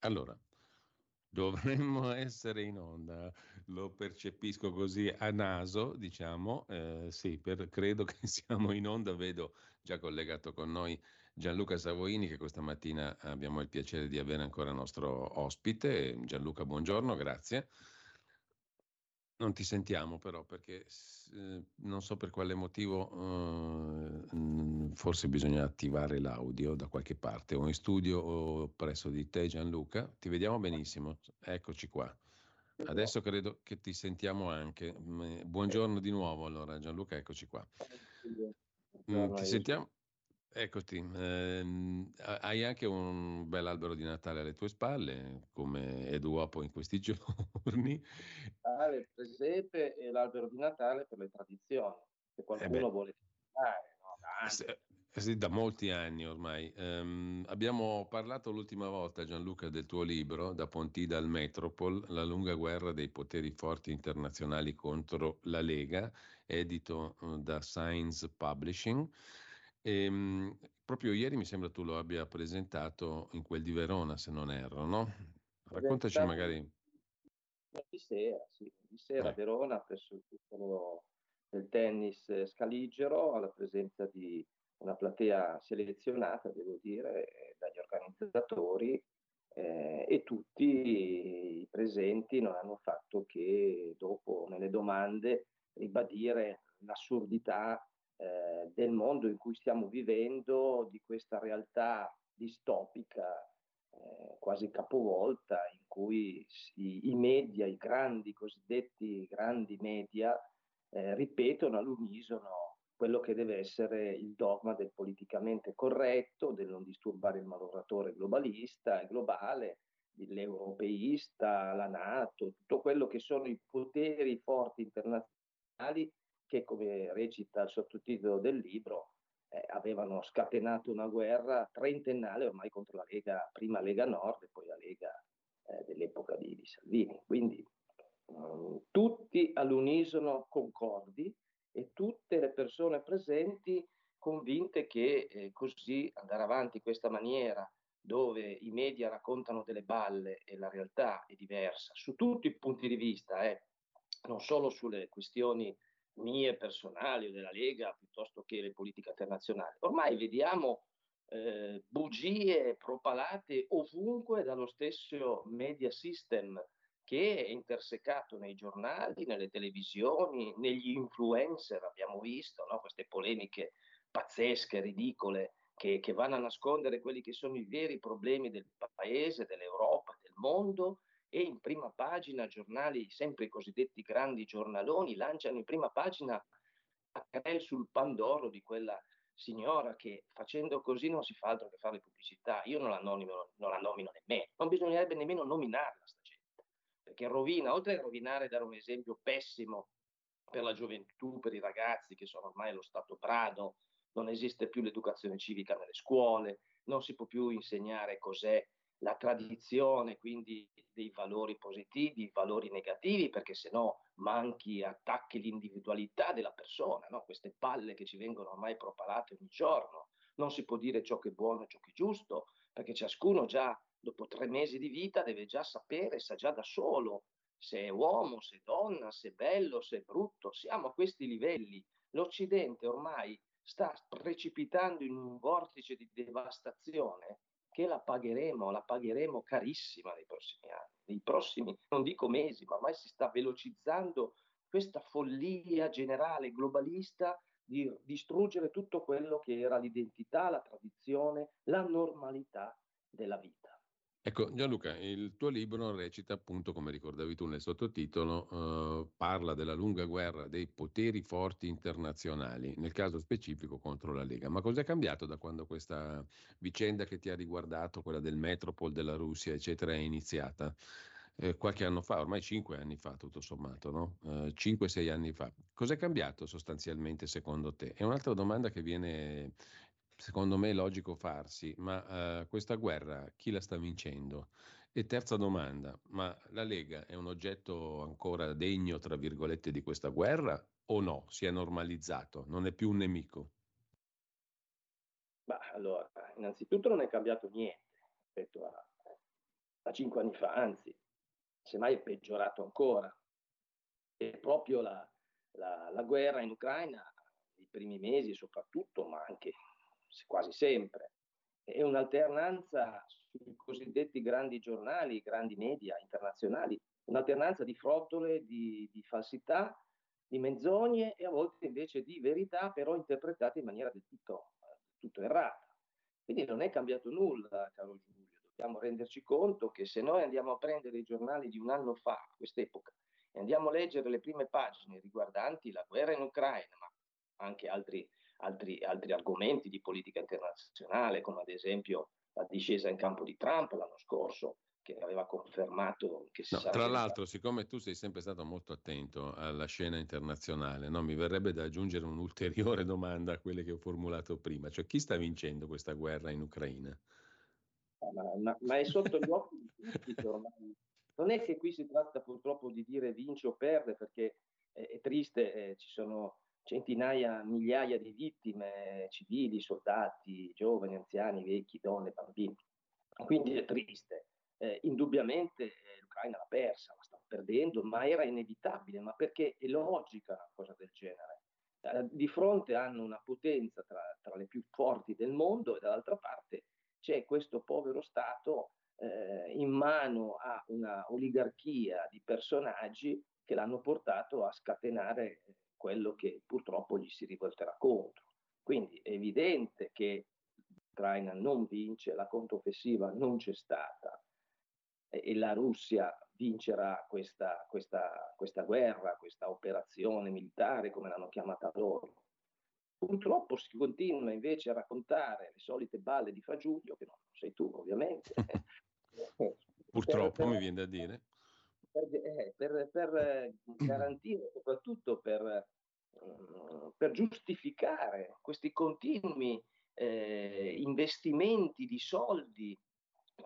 Allora, dovremmo essere in onda, lo percepisco così a naso, diciamo, sì, credo che siamo in onda. Vedo già collegato con noi Gianluca Savoini, che questa mattina abbiamo il piacere di avere ancora nostro ospite. Gianluca, buongiorno, grazie. Non ti sentiamo però perché non so per quale motivo, forse bisogna attivare l'audio da qualche parte, o in studio o presso di te, Gianluca. Ti vediamo benissimo, eccoci qua. Adesso credo che ti sentiamo anche. Buongiorno di nuovo allora, Gianluca, eccoci qua. Ti sentiamo? Eccoti, hai anche un bel albero di Natale alle tue spalle, come è d'uopo in questi giorni. Il presepe e l'albero di Natale per le tradizioni, se qualcuno vuole fare, no? Da molti anni ormai. Abbiamo parlato l'ultima volta, Gianluca, del tuo libro Da Pontida al Metropol, la lunga guerra dei poteri forti internazionali contro la Lega, edito da Science Publishing. E proprio ieri mi sembra tu lo abbia presentato in quel di Verona, se non erro, no? Raccontaci magari. Di sera a Verona, presso il titolo del tennis scaligero, alla presenza di una platea selezionata, devo dire, dagli organizzatori, e tutti i presenti non hanno fatto che dopo, nelle domande, ribadire l'assurdità del mondo in cui stiamo vivendo, di questa realtà distopica, quasi capovolta, in cui i media, i cosiddetti grandi media, ripetono all'unisono quello che deve essere il dogma del politicamente corretto, del non disturbare il maloratore globalista e globale, l'europeista, la NATO, tutto quello che sono i poteri forti internazionali che, come recita il sottotitolo del libro, avevano scatenato una guerra trentennale ormai contro la Lega, prima Lega Nord e poi la Lega dell'epoca di Salvini. Quindi tutti all'unisono concordi e tutte le persone presenti convinte che così andare avanti in questa maniera, dove i media raccontano delle balle e la realtà è diversa, su tutti i punti di vista, non solo sulle questioni mie personali o della Lega piuttosto che le politiche internazionali. Ormai vediamo bugie propalate ovunque dallo stesso media system, che è intersecato nei giornali, nelle televisioni, negli influencer. Abbiamo visto, no? Queste polemiche pazzesche, ridicole, che vanno a nascondere quelli che sono i veri problemi del paese, dell'Europa, del mondo. E in prima pagina giornali, sempre i cosiddetti grandi giornaloni, lanciano in prima pagina sul Pandoro di quella signora che, facendo così, non si fa altro che fare pubblicità. Io non la nomino nemmeno, non bisognerebbe nemmeno nominarla sta gente, perché rovina, oltre a rovinare, dare un esempio pessimo per la gioventù, per i ragazzi che sono ormai lo stato brado. Non esiste più l'educazione civica nelle scuole, non si può più insegnare cos'è la tradizione, quindi dei valori positivi, valori negativi, perché se no manchi, attacchi l'individualità della persona, no? Queste palle che ci vengono ormai propalate ogni giorno. Non si può dire ciò che è buono e ciò che è giusto, perché ciascuno già dopo 3 mesi di vita deve già sapere, sa già da solo se è uomo, se è donna, se è bello, se è brutto. Siamo a questi livelli. L'Occidente ormai sta precipitando in un vortice di devastazione che la pagheremo carissima nei prossimi anni, nei prossimi, non dico mesi, ma ormai si sta velocizzando questa follia generale globalista di distruggere tutto quello che era l'identità, la tradizione, la normalità della vita. Ecco, Gianluca, il tuo libro recita appunto, come ricordavi tu nel sottotitolo, parla della lunga guerra dei poteri forti internazionali, nel caso specifico contro la Lega. Ma cos'è cambiato da quando questa vicenda che ti ha riguardato, quella del Metropol, della Russia, eccetera, è iniziata? qualche anno fa, ormai 5 anni fa tutto sommato, no? 5-6 anni fa. Cos'è cambiato sostanzialmente secondo te? È un'altra domanda che viene, secondo me, logico farsi, ma questa guerra chi la sta vincendo? E terza domanda, ma la Lega è un oggetto ancora degno, tra virgolette, di questa guerra o no? Si è normalizzato, non è più un nemico? Beh, allora, innanzitutto non è cambiato niente rispetto a 5 anni fa, anzi, semmai è peggiorato ancora. E proprio la guerra in Ucraina, i primi mesi soprattutto, ma anche quasi sempre, è un'alternanza sui cosiddetti grandi giornali, grandi media internazionali, un'alternanza di frottole, di falsità, di menzogne e a volte invece di verità, però interpretate in maniera del tutto errata. Quindi non è cambiato nulla, caro Giulio, dobbiamo renderci conto che se noi andiamo a prendere i giornali di un anno fa, a quest'epoca, e andiamo a leggere le prime pagine riguardanti la guerra in Ucraina, ma anche altri argomenti di politica internazionale, come ad esempio la discesa in campo di Trump l'anno scorso, che aveva confermato che si sarebbe... Tra l'altro, siccome tu sei sempre stato molto attento alla scena internazionale, no? Mi verrebbe da aggiungere un'ulteriore domanda a quelle che ho formulato prima, cioè chi sta vincendo questa guerra in Ucraina? Ma è sotto gli occhi di tutti ormai. Non è che qui si tratta purtroppo di dire vince o perde, perché è triste, ci sono centinaia, migliaia di vittime, civili, soldati, giovani, anziani, vecchi, donne, bambini. Quindi è triste. Indubbiamente l'Ucraina l'ha persa, la sta perdendo, ma era inevitabile, ma perché è logica una cosa del genere. Di fronte hanno una potenza tra le più forti del mondo e dall'altra parte c'è questo povero Stato in mano a una oligarchia di personaggi che l'hanno portato a scatenare quello che purtroppo gli si rivolterà contro. Quindi è evidente che l'Ucraina non vince, la controffensiva non c'è stata e la Russia vincerà questa guerra, questa operazione militare, come l'hanno chiamata loro. Purtroppo si continua invece a raccontare le solite balle di Fagiulio, che non sei tu ovviamente. Purtroppo mi viene da dire. Per garantire, soprattutto per giustificare questi continui investimenti di soldi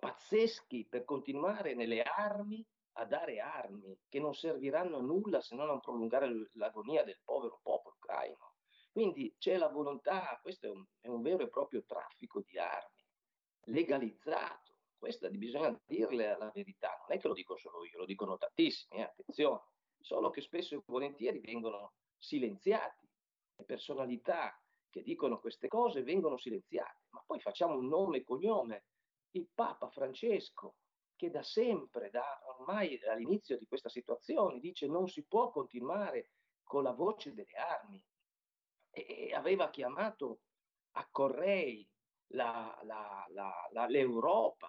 pazzeschi per continuare nelle armi, a dare armi che non serviranno a nulla se non a prolungare l'agonia del povero popolo ucraino. Quindi c'è la volontà, questo è un vero e proprio traffico di armi legalizzato. Questa bisogna dirle la verità, non è che lo dico solo io, lo dicono tantissimi, attenzione, solo che spesso e volentieri vengono silenziati, le personalità che dicono queste cose vengono silenziate, ma poi facciamo un nome e cognome, il Papa Francesco, che da sempre, ormai dall'inizio di questa situazione, dice non si può continuare con la voce delle armi, e aveva chiamato a Correi l'Europa,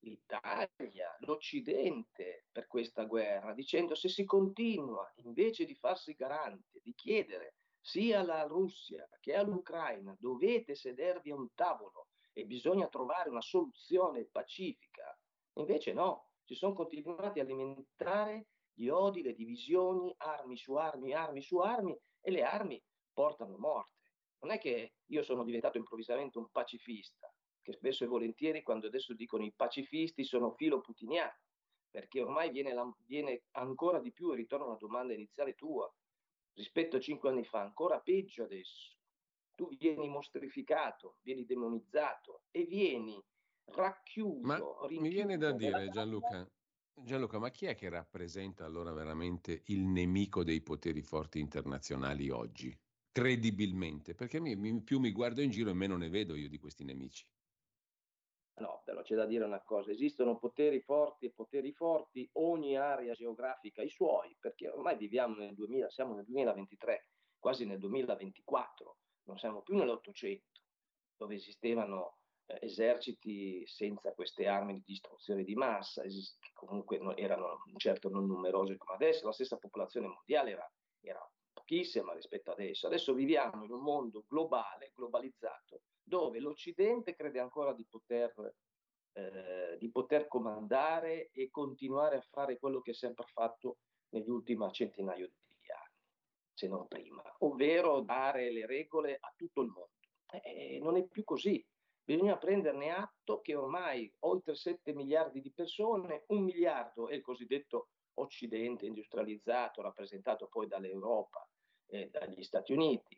l'Italia, l'Occidente per questa guerra, dicendo se si continua invece di farsi garante, di chiedere sia alla Russia che all'Ucraina dovete sedervi a un tavolo e bisogna trovare una soluzione pacifica, invece no, si sono continuati a alimentare gli odi, le divisioni, armi su armi e le armi portano morte. Non è che io sono diventato improvvisamente un pacifista, che spesso e volentieri quando adesso dicono i pacifisti sono filoputiniani, perché ormai viene ancora di più, e ritorno alla domanda iniziale tua, rispetto a 5 anni fa, ancora peggio adesso. Tu vieni mostrificato, vieni demonizzato e vieni racchiuso. Ma mi viene da dire, Gianluca, ma chi è che rappresenta allora veramente il nemico dei poteri forti internazionali oggi? Credibilmente, perché più mi guardo in giro e meno ne vedo io di questi nemici. No, però c'è da dire una cosa, esistono poteri forti e poteri forti, ogni area geografica i suoi, perché ormai viviamo siamo nel 2023, quasi nel 2024, non siamo più nell'Ottocento, dove esistevano eserciti senza queste armi di distruzione di massa, che comunque erano certo non numerose come adesso, la stessa popolazione mondiale era pochissima rispetto adesso. Adesso viviamo in un mondo globale, globalizzato, dove l'Occidente crede ancora di poter di poter comandare e continuare a fare quello che è sempre fatto negli ultimi centinaio di anni, se non prima, ovvero dare le regole a tutto il mondo. Non è più così. Bisogna prenderne atto che ormai oltre 7 miliardi di persone, 1 miliardo è il cosiddetto Occidente industrializzato, rappresentato poi dall'Europa e dagli Stati Uniti,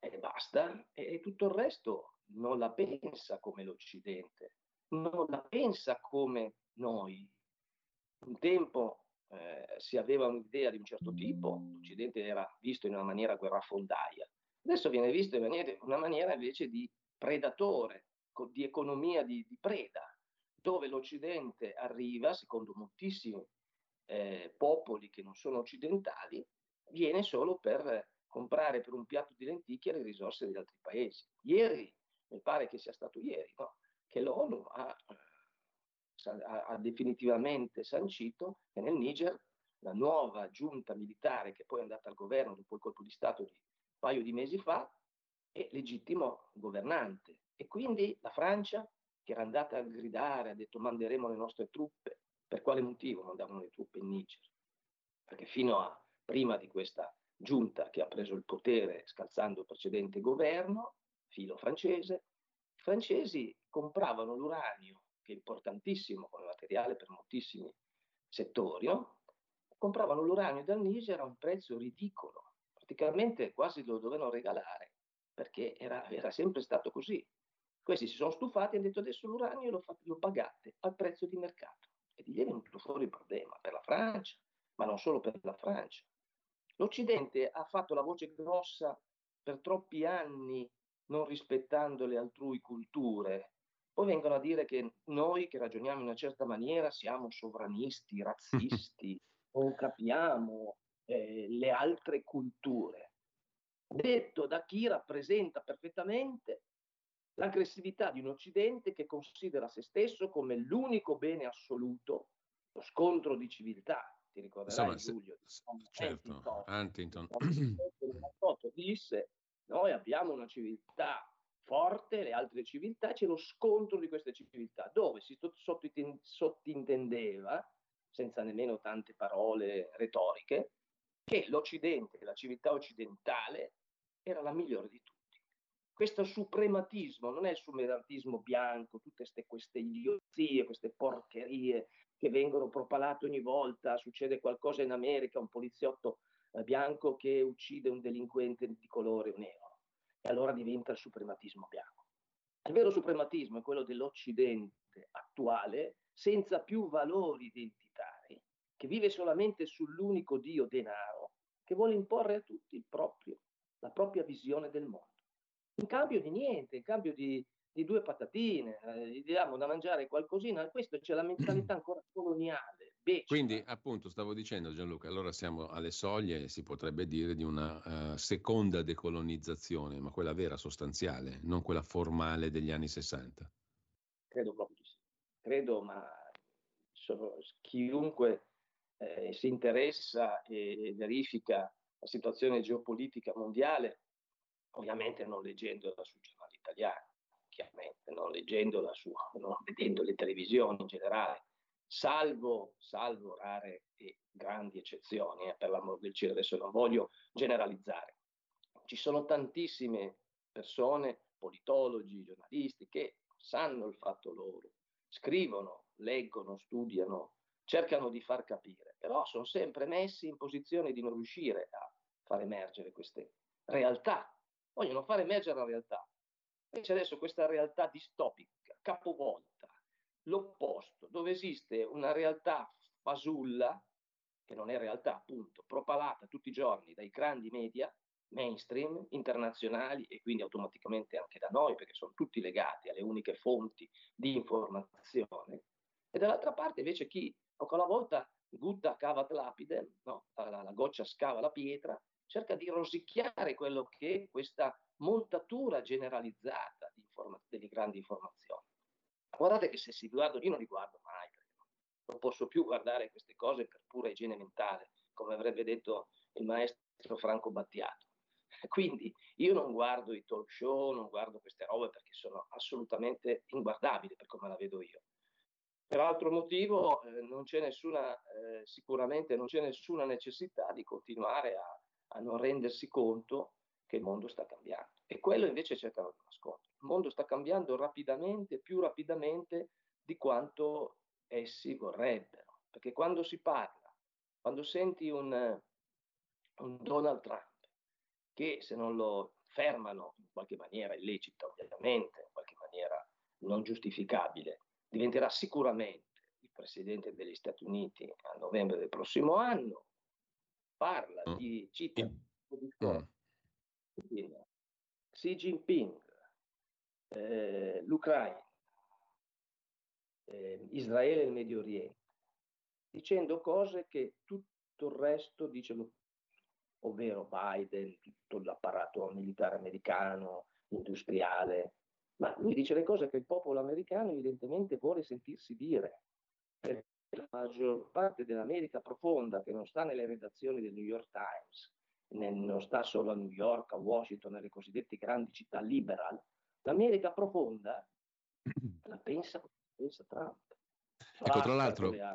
e basta, e tutto il resto non la pensa come l'Occidente, non la pensa come noi. Un tempo si aveva un'idea di un certo tipo, l'Occidente era visto in una maniera guerrafondaia, adesso viene visto in una maniera invece di predatore, di economia di preda, dove l'Occidente arriva, secondo moltissimi popoli che non sono occidentali, viene solo per comprare per un piatto di lenticchie le risorse degli altri paesi. Ieri, mi pare che sia stato ieri, no? Che l'ONU ha definitivamente sancito che nel Niger la nuova giunta militare, che poi è andata al governo dopo il colpo di Stato di un paio di mesi fa, è legittimo governante. E quindi la Francia, che era andata a gridare, ha detto manderemo le nostre truppe, per quale motivo mandavano le truppe in Niger? Perché fino a prima di questa giunta che ha preso il potere scalzando il precedente governo, filo francese, i francesi compravano l'uranio, che è importantissimo come materiale per moltissimi settori, no? Compravano l'uranio dal Niger a un prezzo ridicolo, praticamente quasi lo dovevano regalare, perché era sempre stato così. Questi si sono stufati e hanno detto adesso l'uranio lo pagate al prezzo di mercato. E di lì è venuto fuori il problema per la Francia, ma non solo per la Francia. L'Occidente ha fatto la voce grossa per troppi anni non rispettando le altrui culture. Poi vengono a dire che noi che ragioniamo in una certa maniera siamo sovranisti, razzisti, o capiamo le altre culture. Detto da chi rappresenta perfettamente l'aggressività di un Occidente che considera se stesso come l'unico bene assoluto, lo scontro di civiltà. Ti ricorderai, Giulio? Certo, Huntington. Disse, noi abbiamo una civiltà forte, le altre civiltà, c'è lo scontro di queste civiltà, dove si sottintendeva, senza nemmeno tante parole retoriche, che l'Occidente, la civiltà occidentale, era la migliore di tutti. Questo suprematismo non è il suprematismo bianco, tutte queste idiozie, queste porcherie che vengono propalate ogni volta, succede qualcosa in America, un poliziotto bianco che uccide un delinquente di colore nero, e allora diventa il suprematismo bianco. Il vero suprematismo è quello dell'Occidente attuale, senza più valori identitari, che vive solamente sull'unico dio denaro, che vuole imporre a tutti la propria visione del mondo. In cambio di niente, in cambio di 2 patatine, gli diamo da mangiare qualcosina, questo c'è la mentalità ancora coloniale. Beccia. Quindi appunto stavo dicendo, Gianluca, allora siamo alle soglie, si potrebbe dire, di una seconda decolonizzazione, ma quella vera, sostanziale, non quella formale degli anni 60. Credo proprio di sì. Credo, ma chiunque si interessa e verifica la situazione geopolitica mondiale, ovviamente non leggendola sui giornali italiani, chiaramente non leggendola non vedendo le televisioni in generale, salvo rare e grandi eccezioni, per l'amor del cielo, adesso non voglio generalizzare. Ci sono tantissime persone, politologi, giornalisti, che sanno il fatto loro, scrivono, leggono, studiano, cercano di far capire, però sono sempre messi in posizione di non riuscire a far emergere queste realtà. Vogliono far emergere la realtà. Invece adesso questa realtà distopica, capovolta, l'opposto, dove esiste una realtà fasulla, che non è realtà appunto, propalata tutti i giorni dai grandi media, mainstream, internazionali e quindi automaticamente anche da noi, perché sono tutti legati alle uniche fonti di informazione. E dall'altra parte invece chi, poco alla volta, gutta cavat lapidem, no? La goccia scava la pietra, cerca di rosicchiare quello che è questa montatura generalizzata delle grandi informazioni. Guardate che se si guarda, io non li guardo mai, non posso più guardare queste cose per pura igiene mentale, come avrebbe detto il maestro Franco Battiato. Quindi io non guardo i talk show, non guardo queste robe perché sono assolutamente inguardabili per come la vedo io. Per altro motivo non c'è nessuna, sicuramente non c'è nessuna necessità di continuare a non rendersi conto che il mondo sta cambiando. E quello invece cercano di nascondere. Il mondo sta cambiando rapidamente, più rapidamente di quanto essi vorrebbero. Perché quando si parla, quando senti un Donald Trump, che se non lo fermano in qualche maniera illecita ovviamente, in qualche maniera non giustificabile, diventerà sicuramente il presidente degli Stati Uniti a novembre del prossimo anno, parla di cita Xi Jinping, l'Ucraina, Israele e il Medio Oriente, dicendo cose che tutto il resto dice, ovvero Biden, tutto l'apparato militare americano, industriale, ma lui dice le cose che il popolo americano evidentemente vuole sentirsi dire, perché la maggior parte dell'America profonda, che non sta nelle redazioni del New York Times, non sta solo a New York, a Washington, nelle cosiddette grandi città liberal, l'America profonda la pensa Trump. Ecco,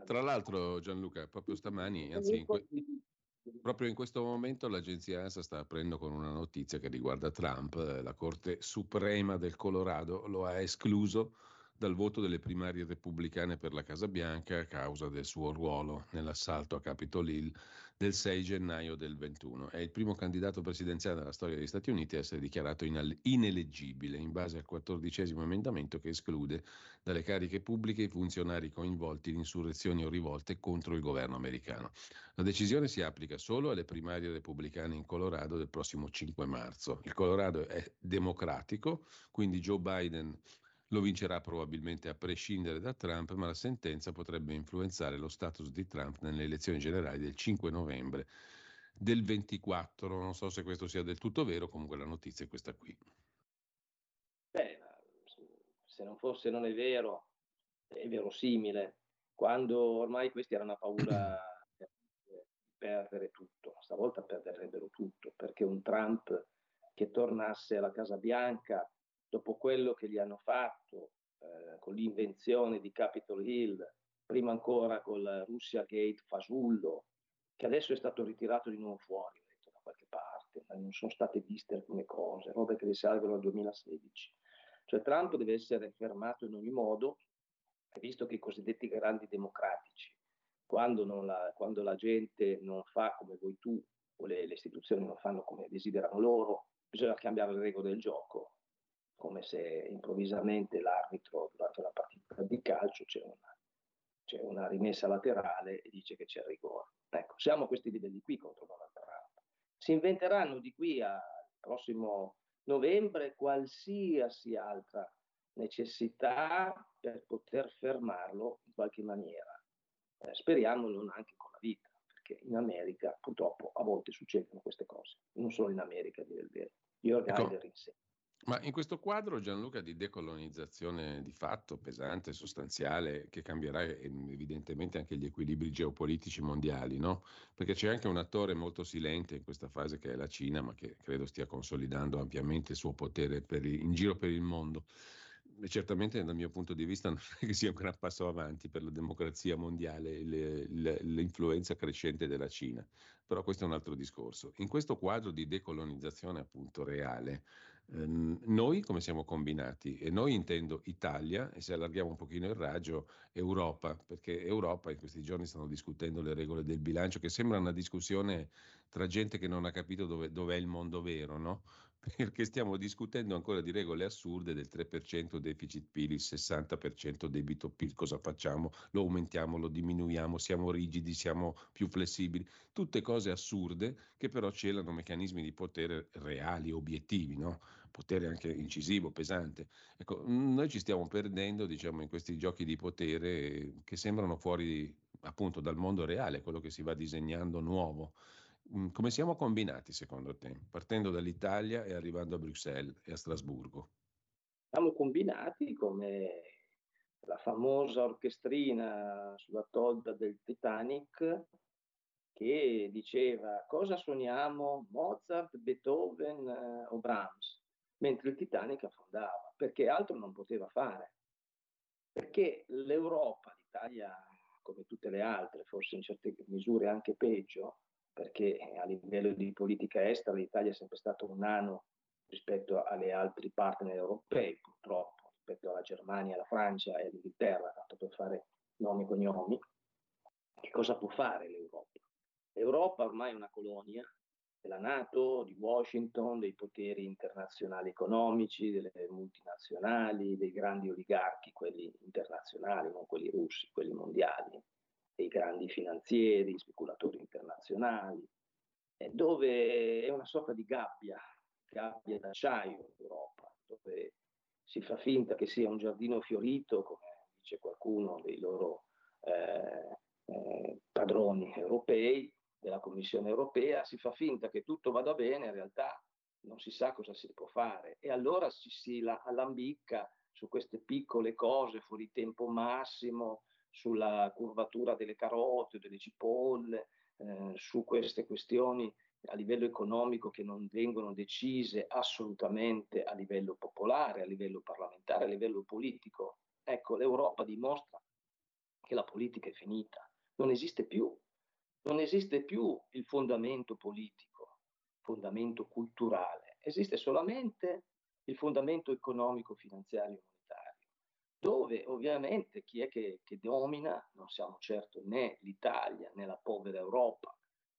tra l'altro Gianluca, proprio stamani, anzi proprio in questo momento l'agenzia ANSA sta aprendo con una notizia che riguarda Trump. La Corte Suprema del Colorado lo ha escluso dal voto delle primarie repubblicane per la Casa Bianca a causa del suo ruolo nell'assalto a Capitol Hill del 6 gennaio del 21. È il primo candidato presidenziale della storia degli Stati Uniti a essere dichiarato ineleggibile in base al 14° emendamento che esclude dalle cariche pubbliche i funzionari coinvolti in insurrezioni o rivolte contro il governo americano. La decisione si applica solo alle primarie repubblicane in Colorado del prossimo 5 marzo. Il Colorado è democratico, quindi Joe Biden lo vincerà probabilmente a prescindere da Trump, ma la sentenza potrebbe influenzare lo status di Trump nelle elezioni generali del 5 novembre del 24. Non so se questo sia del tutto vero, comunque la notizia è questa qui. Beh, se non fosse non è vero, è verosimile, quando ormai questi hanno una paura di perdere tutto, stavolta perderebbero tutto, perché un Trump che tornasse alla Casa Bianca dopo quello che gli hanno fatto con l'invenzione di Capitol Hill, prima ancora col Russia Gate fasullo, che adesso è stato ritirato di nuovo fuori, ho detto, da qualche parte, ma non sono state viste alcune cose, robe che risalgono al 2016. Cioè Trump deve essere fermato in ogni modo, visto che i cosiddetti grandi democratici, quando la gente non fa come vuoi tu, o le istituzioni non fanno come desiderano loro, bisogna cambiare le regole del gioco. Come se improvvisamente l'arbitro durante una partita di calcio c'è una rimessa laterale e dice che c'è il rigore. Ecco, siamo a questi livelli qui contro Donald Trump. Si inventeranno di qui al prossimo novembre qualsiasi altra necessità per poter fermarlo in qualche maniera. Speriamo non anche con la vita, perché in America purtroppo a volte succedono queste cose, non solo in America a dire il vero. Io Gallagher insegno. Ma in questo quadro, Gianluca, di decolonizzazione di fatto pesante, sostanziale, che cambierà evidentemente anche gli equilibri geopolitici mondiali, no? Perché c'è anche un attore molto silente in questa fase che è la Cina, ma che credo stia consolidando ampiamente il suo potere in giro per il mondo. E certamente dal mio punto di vista non è che sia un gran passo avanti per la democrazia mondiale l'influenza crescente della Cina, però questo è un altro discorso. In questo quadro di decolonizzazione appunto reale, noi come siamo combinati? E noi intendo Italia, e se allarghiamo un pochino il raggio Europa, perché Europa in questi giorni stanno discutendo le regole del bilancio, che sembra una discussione tra gente che non ha capito dov'è il mondo vero, no? Perché stiamo discutendo ancora di regole assurde del 3% deficit PIL, il 60% debito PIL, cosa facciamo? Lo aumentiamo, lo diminuiamo, siamo rigidi, siamo più flessibili, tutte cose assurde che però celano meccanismi di potere reali, obiettivi, no? Potere anche incisivo, pesante. Ecco, noi ci stiamo perdendo, diciamo, in questi giochi di potere che sembrano fuori appunto dal mondo reale, quello che si va disegnando nuovo. Come siamo combinati secondo te, partendo dall'Italia e arrivando a Bruxelles e a Strasburgo? Siamo combinati come la famosa orchestrina sulla tolda del Titanic che diceva cosa suoniamo Mozart, Beethoven o Brahms, mentre il Titanic affondava, perché altro non poteva fare. Perché l'Europa, l'Italia come tutte le altre, forse in certe misure anche peggio, perché a livello di politica estera l'Italia è sempre stato un nano rispetto alle altri partner europei, purtroppo, rispetto alla Germania, alla Francia e all'Inghilterra, tanto per fare nomi e cognomi. Che cosa può fare l'Europa? L'Europa ormai è una colonia della NATO, di Washington, dei poteri internazionali economici, delle multinazionali, dei grandi oligarchi, quelli internazionali, non quelli russi, quelli mondiali, dei grandi finanzieri, speculatori internazionali, dove è una sorta di gabbia d'acciaio l'Europa, dove si fa finta che sia un giardino fiorito, come dice qualcuno dei loro padroni europei, della Commissione europea, si fa finta che tutto vada bene, in realtà non si sa cosa si può fare e allora ci si allambicca su queste piccole cose, fuori tempo massimo, sulla curvatura delle carote, delle cipolle, su queste questioni a livello economico che non vengono decise assolutamente a livello popolare, a livello parlamentare, a livello politico. Ecco, l'Europa dimostra che la politica è finita, non esiste più. Non esiste più il fondamento politico, il fondamento culturale, esiste solamente il fondamento economico, finanziario e monetario, dove ovviamente chi è che domina non siamo certo né l'Italia né la povera Europa,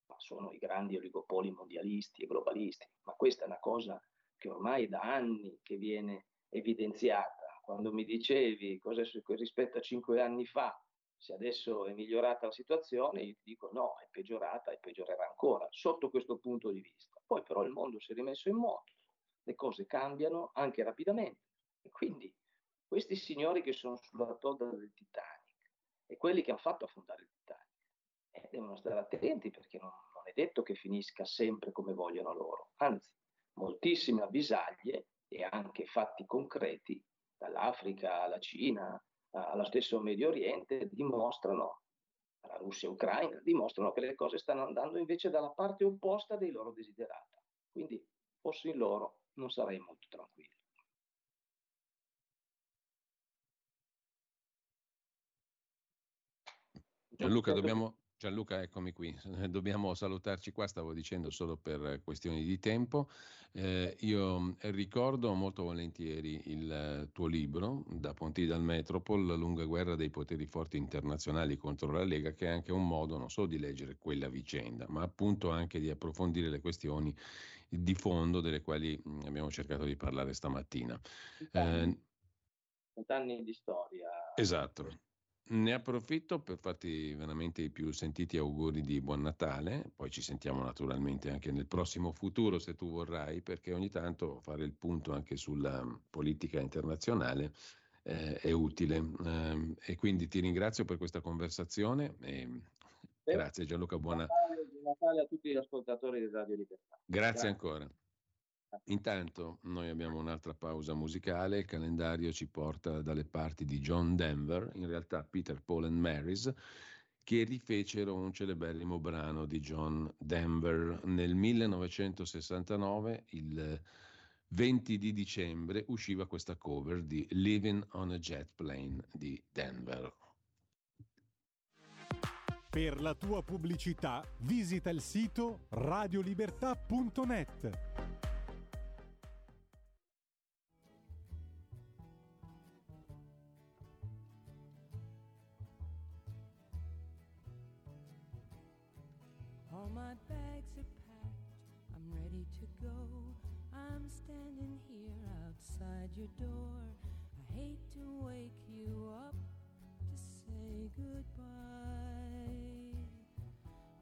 ma sono i grandi oligopoli mondialisti e globalisti. Ma questa è una cosa che ormai da anni che viene evidenziata. Quando mi dicevi cosa rispetto a 5 anni fa, se adesso è migliorata la situazione, io ti dico no, è peggiorata e peggiorerà ancora, sotto questo punto di vista. Poi però il mondo si è rimesso in moto, le cose cambiano anche rapidamente. E quindi questi signori che sono sulla tolda del Titanic e quelli che hanno fatto affondare il Titanic devono stare attenti perché non è detto che finisca sempre come vogliono loro. Anzi, moltissime avvisaglie e anche fatti concreti, dall'Africa alla Cina, allo stesso Medio Oriente, dimostrano, la Russia e l'Ucraina, dimostrano che le cose stanno andando invece dalla parte opposta dei loro desiderata. Quindi, fossi in loro, non sarei molto tranquillo. Gianluca, eccomi qui, dobbiamo salutarci qua, stavo dicendo solo per questioni di tempo. Io ricordo molto volentieri il tuo libro, Da Pontida al Metropol, la lunga guerra dei poteri forti internazionali contro la Lega, che è anche un modo non solo di leggere quella vicenda, ma appunto anche di approfondire le questioni di fondo delle quali abbiamo cercato di parlare stamattina. 20 anni di storia. Esatto. Ne approfitto per farti veramente i più sentiti auguri di Buon Natale, poi ci sentiamo naturalmente anche nel prossimo futuro se tu vorrai, perché ogni tanto fare il punto anche sulla politica internazionale è utile e quindi ti ringrazio per questa conversazione e grazie Gianluca, buon Natale a tutti gli ascoltatori di Radio Libertà. Grazie ancora. Intanto noi abbiamo un'altra pausa musicale, il calendario ci porta dalle parti di John Denver, in realtà Peter, Paul and Mary's, che rifecero un celeberrimo brano di John Denver. Nel 1969, il 20 di dicembre, usciva questa cover di Living on a Jet Plane di Denver. Per la tua pubblicità visita il sito radiolibertà.net. All my bags are packed, I'm ready to go. I'm standing here outside your door. I hate to wake you up to say goodbye,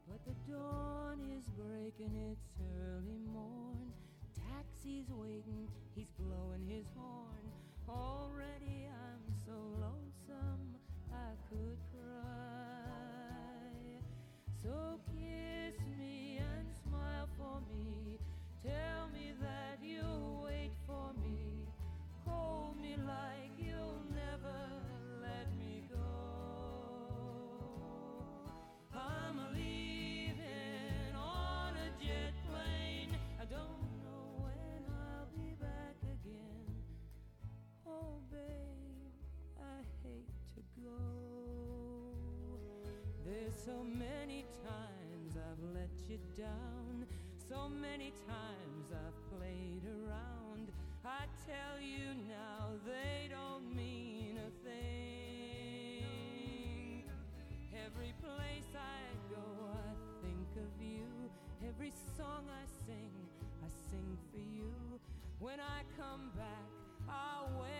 but the dawn is breaking, it's early morn. Taxi's waiting, he's blowing his horn. Already I'm so lonesome I could cry. So kiss me and smile for me. Tell me that you'll wait for me. Hold me like you'll never let me go. I'm leaving. So many times I've let you down, so many times I've played around. I tell you now, they don't mean a thing. Every place I go, I think of you. Every song I sing for you. When I come back, I'll wait.